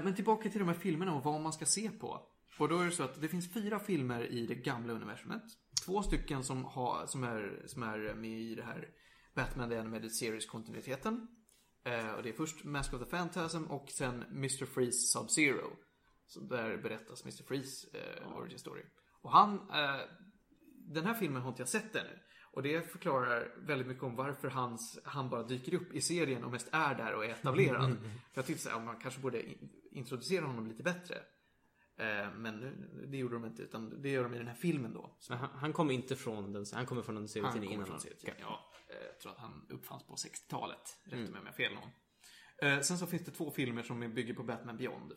Men tillbaka till de här filmerna och vad man ska se på. Och då är det så att det finns fyra filmer i det gamla universumet. Två stycken som, har, som, är, som är med i det här Batman The Animated Series-kontinuiteten. Eh, och det är först Mask of the Phantasm och sen mister Freeze Sub-Zero. Så där berättas mister Freeze eh, origin story. Och han, eh, den här filmen har inte jag sett ännu. Och det förklarar väldigt mycket om varför hans, han bara dyker upp i serien och mest är där och är etablerad. Mm. För jag tyckte att ja, man kanske borde in- introducera honom lite bättre. Men det gjorde de inte, utan det gör de i den här filmen då. Han, han kommer inte från den, han kommer från en serietidning innan. Från serietidning, ja. Jag tror att han uppfanns på sextiotalet, rätt mm. med om jag fel någon. Sen så finns det två filmer som bygger på Batman Beyond.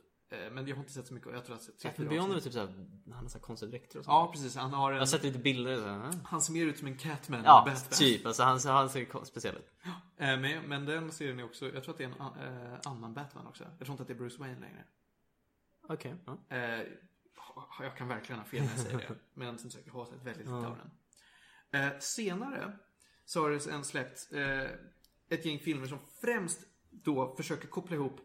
Men jag har inte sett så mycket. Jag tror att Batman Beyond är typ såhär, han har så här konstiga dräkter och sånt. Ja, precis. Han har en, jag har sett lite bilder. Så här. Han ser mer ut som en Catman. Ja, Batman. Typ. Alltså han, han ser speciell ut. Ja, men, men den serien är också, jag tror att det är en äh, annan Batman också. Jag tror inte att det är Bruce Wayne längre. Okej. Okay. Mm. Eh, jag kan verkligen ha fel när jag säger det. Men som sagt, jag har sett väldigt lite av den. Eh, senare så har det en släppt eh, ett gäng filmer som främst då försöker koppla ihop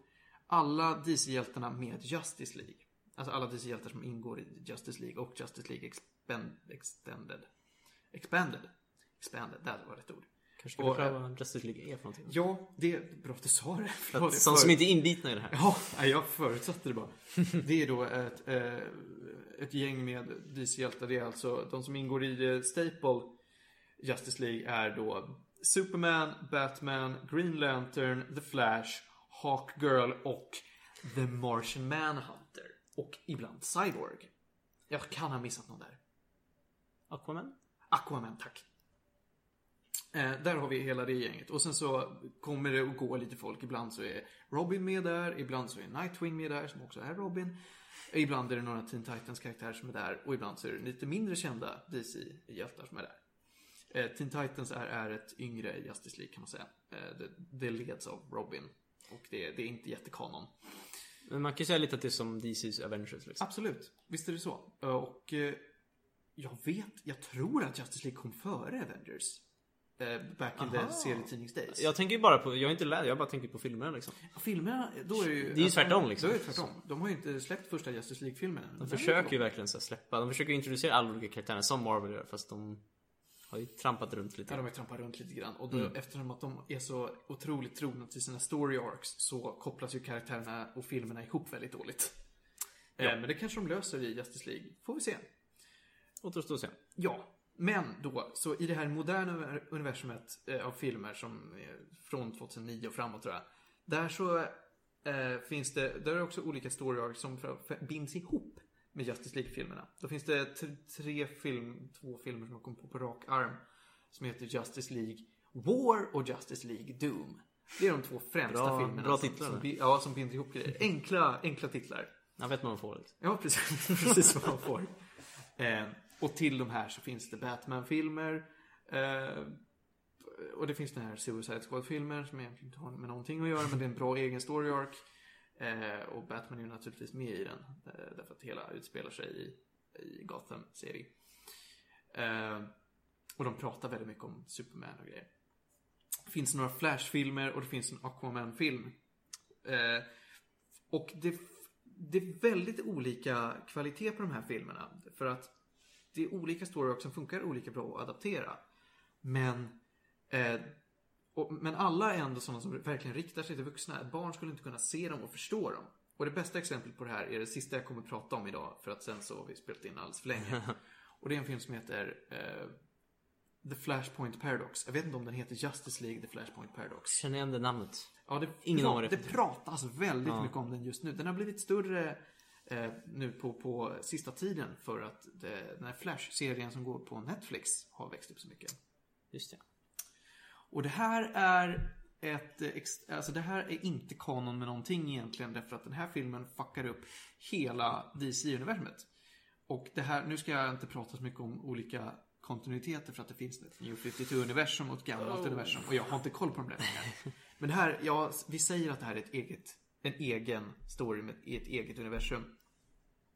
alla D C-hjältarna med Justice League. Alltså alla D C-hjältar som ingår i Justice League och Justice League Expand- Extended. Expanded. Expanded, där var rätt ord. Kanske skulle pröva vad Justice League är för någonting. Ja, det är bra att du sa det. Sånt för... som inte är inbitna i det här. Ja, jag förutsatte det bara. Det är då ett, ett gäng med D C-hjältar. Det är alltså de som ingår i Staple Justice League är då Superman, Batman, Green Lantern, The Flash, Hawkgirl och The Martian Manhunter. Och ibland Cyborg. Jag kan ha missat någon där. Aquaman? Aquaman, tack. Eh, där har vi hela det gänget. Och sen så kommer det att gå lite folk. Ibland så är Robin med där. Ibland så är Nightwing med där, som också är Robin. Ibland är det några Teen Titans karaktärer som är där. Och ibland så är det lite mindre kända D C-hjältar som är där. eh, Teen Titans är, är ett yngre Justice League kan man säga. eh, det, det leds av Robin. Och det, det är inte jättekanon. Men man kan ju säga lite att det är som D C's Avengers liksom. Absolut, visst är det så. Och eh, jag vet, jag tror att Justice League kom före Avengers back in the serietidnings days. Jag tänker ju bara på, jag är inte lärd, jag bara tänker på filmerna liksom. Ja, filmerna, då är ju, det är ju tvärtom liksom. Då är det tvärtom. De har ju inte släppt första Justice League-filmen. De, de försöker ju verkligen så släppa, de försöker introducera alla olika karaktärer som Marvel gör, fast de har ju trampat runt lite. Ja, de har ju trampat runt lite grann. Och då, mm. eftersom att de är så otroligt trogna till sina story arcs, så kopplas ju karaktärerna och filmerna ihop väldigt dåligt. Ja. Men det kanske de löser i Justice League. Får vi se. Återstår att se. Ja. Men då, så i det här moderna universumet eh, av filmer som från tjugohundranio och framåt tror jag, där så eh, finns det, där är också olika storyar som för, för, binds ihop med Justice League-filmerna. Då finns det t- tre film, två filmer som jag kom på på rak arm som heter Justice League War och Justice League Doom. Det är de två främsta bra, filmerna bra som, som, ja, som binder ihop grejer. Enkla, enkla titlar. Jag vet vad man får. Ja, precis, precis vad man får. Eh, Och till de här så finns det Batman-filmer. Eh, och det finns den här Suicide Squad-filmer som egentligen inte har med någonting att göra. Men det är en bra egen story arc. Eh, och Batman är ju naturligtvis med i den. Eh, därför att hela utspelar sig i, i Gotham-serie. Eh, och de pratar väldigt mycket om Superman och grejer. Det finns några Flash-filmer och det finns en Aquaman-film. Eh, och det, det är väldigt olika kvalitet på de här filmerna. För att det är olika storyark som funkar olika bra att adaptera. Men, eh, och, men alla är ändå sådana som verkligen riktar sig till vuxna. Ett barn skulle inte kunna se dem och förstå dem. Och det bästa exemplet på det här är det sista jag kommer att prata om idag. För att sen så har vi spelat in alls för länge. Och det är en film som heter eh, The Flashpoint Paradox. Jag vet inte om den heter Justice League The Flashpoint Paradox. Känner jag igen det namnet? Ja, det, Ingen pra- det, det pratas väldigt ja. mycket om den just nu. Den har blivit större... Eh, nu på, på sista tiden för att det, den här Flash-serien som går på Netflix har växt upp så mycket. Just det. Och det här är ett ex, alltså det här är inte kanon med någonting egentligen, därför att den här filmen fuckar upp hela D C-universumet. Och det här, nu ska jag inte prata så mycket om olika kontinuiteter för att det finns ett New femtiotvå-universum och ett gammalt oh. universum. Och jag har inte koll på de där. Men det här, ja, vi säger att det här är ett eget, en egen story med, i ett eget universum.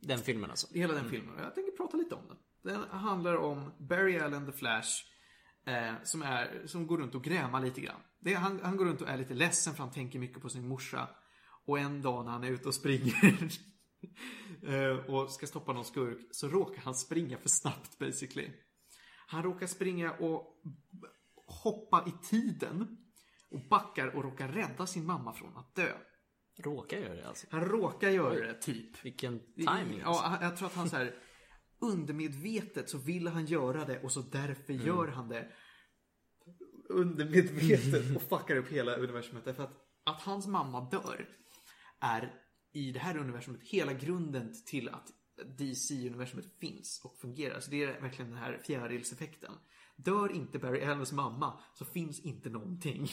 Den filmen alltså? Hela den filmen. Jag tänker prata lite om den. Den handlar om Barry Allen, The Flash, eh, som, är, som går runt och grämar lite grann. Det, han, han går runt och är lite ledsen för han tänker mycket på sin morsa. Och en dag när han är ute och springer eh, och ska stoppa någon skurk så råkar han springa för snabbt basically. Han råkar springa och hoppa i tiden och backar och råkar rädda sin mamma från att dö. Råkar göra det alltså? Han råkar göra det typ. Vilken timing. Ja, jag tror att han så här undermedvetet så vill han göra det och så därför mm. gör han det undermedvetet och fuckar upp hela universumet. Därför att, att hans mamma dör är i det här universumet hela grunden till att D C-universumet finns och fungerar. Så det är verkligen den här fjärilseffekten. Dör inte Barry Allens mamma så finns inte någonting.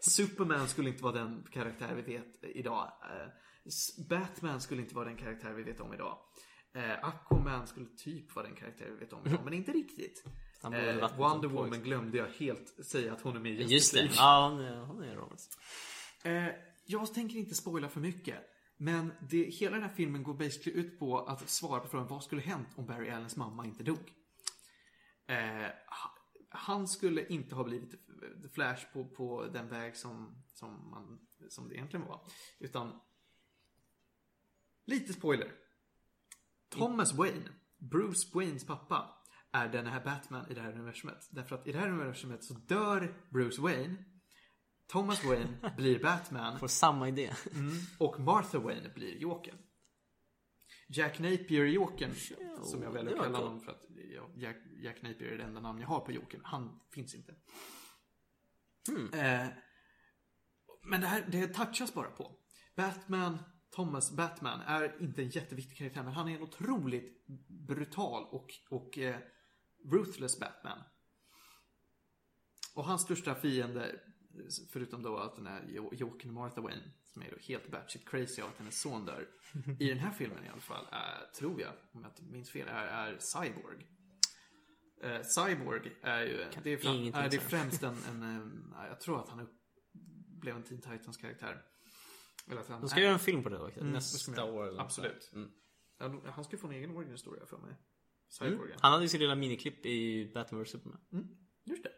Superman skulle inte vara den karaktär vi vet idag. Batman skulle inte vara den karaktär vi vet om idag. Aquaman skulle typ vara den karaktär vi vet om idag, men inte riktigt. Eh, Wonder Woman glömde jag helt säga att hon är med i Justice League. Just det, ja, hon är, hon är Roberts. Eh, jag tänker inte spoila för mycket, men det, hela den här filmen går basically ut på att svara på frågan vad skulle hänt om Barry Allens mamma inte dog. Eh, han skulle inte ha blivit The Flash på, på den väg som, som, man, som det egentligen var, utan lite spoiler. Thomas Wayne, Bruce Waynes pappa, är den här Batman i det här universumet. Därför att i det här universumet så dör Bruce Wayne. Thomas Wayne blir Batman. Får samma idé. Mm. Och Martha Wayne blir Joker. Jack Napier Joker, som jag väljer att kalla honom för att Jack, Jack Napier är det enda namn jag har på Joker. Han finns inte. Hmm. Eh, men det här, det touchas bara på. Batman... Thomas Batman är inte en jätteviktig karaktär, men han är en otroligt brutal och, och eh, ruthless Batman. Och hans största fiende, förutom då att den här Joker Martha Wayne, som är då helt batshit crazy av att hennes son dör, i den här filmen i alla fall, är, tror jag, om jag inte minns fel, är, är Cyborg. Eh, Cyborg är ju, det är, fram, är det främst en, en, en, jag tror att han upp, blev en Teen Titans karaktär. De ska göra en film på det då, mm, nästa år. Absolut. Mm. Ja, han ska få en egen origin historia för mig. Mm. Han hade ju sin lilla miniklipp i Batman versus. Superman. Mm. Just det.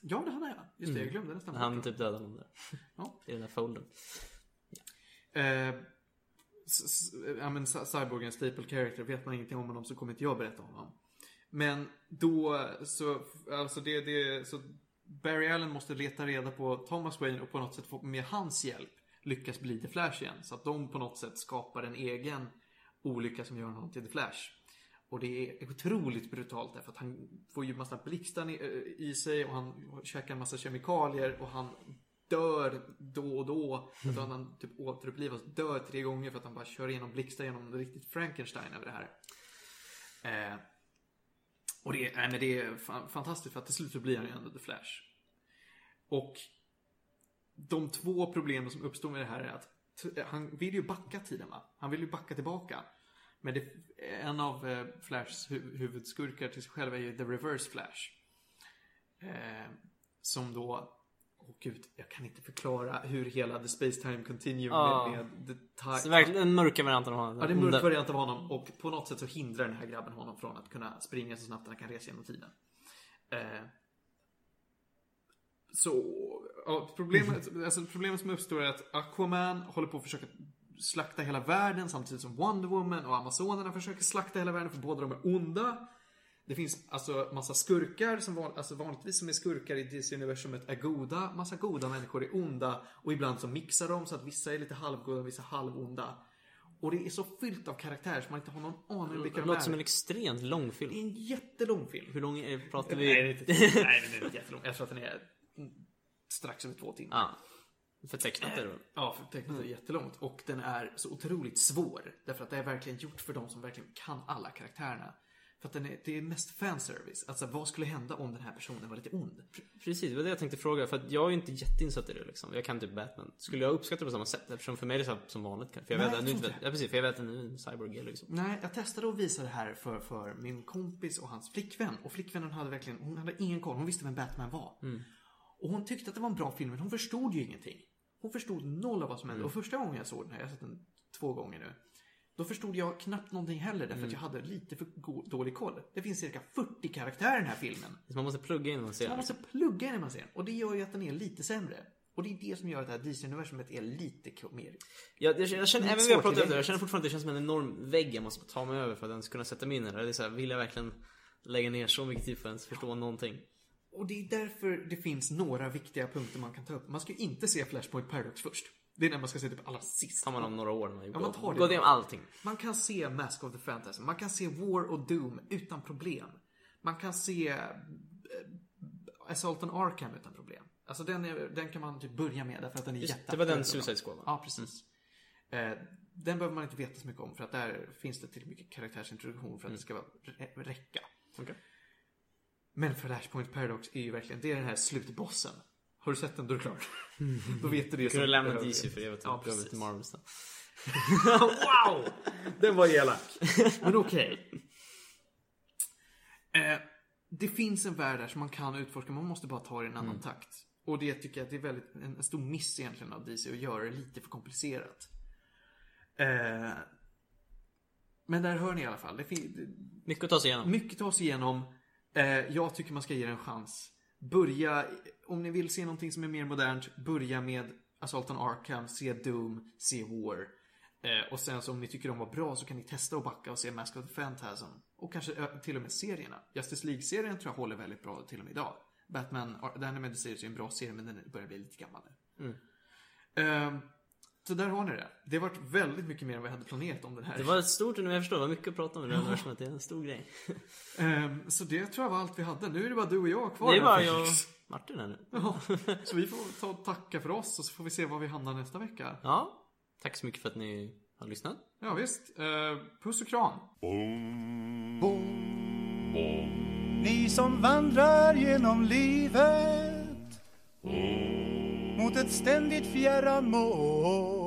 Ja, det hade jag. Just det, jag glömde nästan. Mm. Han typ dödade honom där. Ja. I den där folden. Ja. Eh, ja, men Cyborgen staple character. Vet man ingenting om honom så kommer inte jag berätta om honom. Men då så, alltså det, det, så Barry Allen måste leta reda på Thomas Wayne och på något sätt få med hans hjälp lyckas bli The Flash igen. Så att de på något sätt skapar en egen olycka som gör honom till The Flash. Och det är otroligt brutalt därför att han får ju massa blixtar i sig och han käkar en massa kemikalier och han dör då och då. Mm. Att han typ återupplivas, dör tre gånger för att han bara kör igenom blixtar genom riktigt Frankenstein över det här. Eh, och det är, nej, det är fantastiskt för att till slut så blir han ju ändå The Flash. Och de två problemen som uppstår med det här är att t- han vill ju backa tiden, va? Han vill ju backa tillbaka. Men det, en av eh, Flashs hu- huvudskurkar till sig själv är ju The Reverse Flash. Eh, som då... Åh oh, gud, jag kan inte förklara hur hela The Space Time Continuum oh. med, med the ta- så verkligen en mörk variant av honom. Ja, det är en mörk variant av honom. Och på något sätt så hindrar den här grabben honom från att kunna springa så snabbt att han kan resa genom tiden. Eh, så... Ja, problemet, alltså problemet som uppstår är att Aquaman håller på att försöka slakta hela världen samtidigt som Wonder Woman och Amazonerna försöker slakta hela världen för båda de är onda. Det finns alltså massa skurkar som van, alltså vanligtvis som är skurkar i D C-universumet är goda, massa goda människor är onda och ibland så mixar de så att vissa är lite halvgoda och vissa halvonda. Och det är så fyllt av karaktärer som man inte har någon aning om vilka de är. Det låter som en extremt lång film. Det är en jättelång film. Hur lång är, pratar vi? Nej, det är inte, nej, det är inte jättelång. Jag tror att den är strax över två timmar. Ah, för tecknat är det. Ja, för tecknat är det jättelångt. Och den är så otroligt svår. Därför att det är verkligen gjort för de som verkligen kan alla karaktärerna. För För att den är, det är mest fanservice. Alltså vad skulle hända om den här personen var lite ond? Precis, det var det jag tänkte fråga. För att jag är inte jätteinsatt i det liksom. Jag kan typ Batman. Skulle jag uppskatta det på samma sätt? Eftersom för mig är det som vanligt. För jag vet att nu inte. Ja precis, för jag vet att nu är en cyborg liksom. Nej, jag testade och visade det här för, för min kompis och hans flickvän. Och flickvännen hade verkligen, hon hade ingen koll. Hon visste vem Batman var. Mm. Och hon tyckte att det var en bra film, men hon förstod ju ingenting. Hon förstod noll av vad som hände. Mm. Och första gången jag såg den här, jag har sett den två gånger nu. Då förstod jag knappt någonting heller, därför mm. att jag hade lite för god, dålig koll. Det finns cirka fyrtio karaktärer i den här filmen. Så man måste plugga in när man ser den. Man måste plugga in när man ser den. Och det gör ju att den är lite sämre. Och det är det som gör att det här D C-universumet är lite mer... Ja, jag, jag känner, även vi har pratat om det, jag känner fortfarande att det känns som en enorm vägg jag måste ta mig över för att ens kunna sätta mig in i det. Det är så här, vill jag verkligen lägga ner så mycket tid för att ens förstå någonting? Och det är därför det finns några viktiga punkter man kan ta upp. Man ska ju inte se Flashpoint Paradox först. Det är när man ska se typ allra sist. Tar man om några år. Man, ja, man tar det. Går det om allting. Man kan se Mask of the Phantasm. Man kan se War och Doom utan problem. Man kan se Assault on Arkham utan problem. Alltså den, är, den kan man typ börja med därför att den är jätte. Det var den Suicide Squad. Ja, precis. Mm. Den behöver man inte veta så mycket om för att där finns det till mycket karaktärsintroduktion för att mm. det ska vara räcka. Okej. Okay. Men Flashpoint Paradox är ju verkligen... Det är den här slutbossen. Har du sett den? Då är det klart. Mm. Då vet du det. Kunde du lämna D C för det? Jag ja, precis. Marvel. Wow! Den var elak. Men okej. Okay. Eh, det finns en värld där som man kan utforska. Man måste bara ta det i en annan mm. takt. Och det tycker jag att det är väldigt, en, en stor miss egentligen av D C. Att göra det lite för komplicerat. Eh, men där hör ni i alla fall. Det fin- det, mycket att ta sig igenom. Mycket att ta sig igenom. Jag tycker man ska ge en chans. Börja, om ni vill se någonting som är mer modernt, börja med Assault on Arkham, se Doom, se War. Och sen så om ni tycker de var bra så kan ni testa och backa och se Mask of the Phantasm. Och kanske till och med serierna. Justice League-serien tror jag håller väldigt bra till och med idag. Batman, The Animated Series är en bra serie men den börjar bli lite gammal nu. Mm. Um, Så där har ni det. Det har varit väldigt mycket mer än vad jag hade planerat om den här. Det var ett stort, jag förstår, det var mycket att prata om det här, ja. Det är en stor grej. um, så det tror jag var allt vi hade. Nu är det bara du och jag kvar. Det är bara jag och Martin här nu. Ja. Så vi får ta och tacka för oss och så får vi se var vi hamnar nästa vecka. Ja, tack så mycket för att ni har lyssnat. Ja visst. Uh, puss och kram. Boom. Boom. Boom. Ni som vandrar genom livet. Boom. Mot ett ständigt fjärran mål.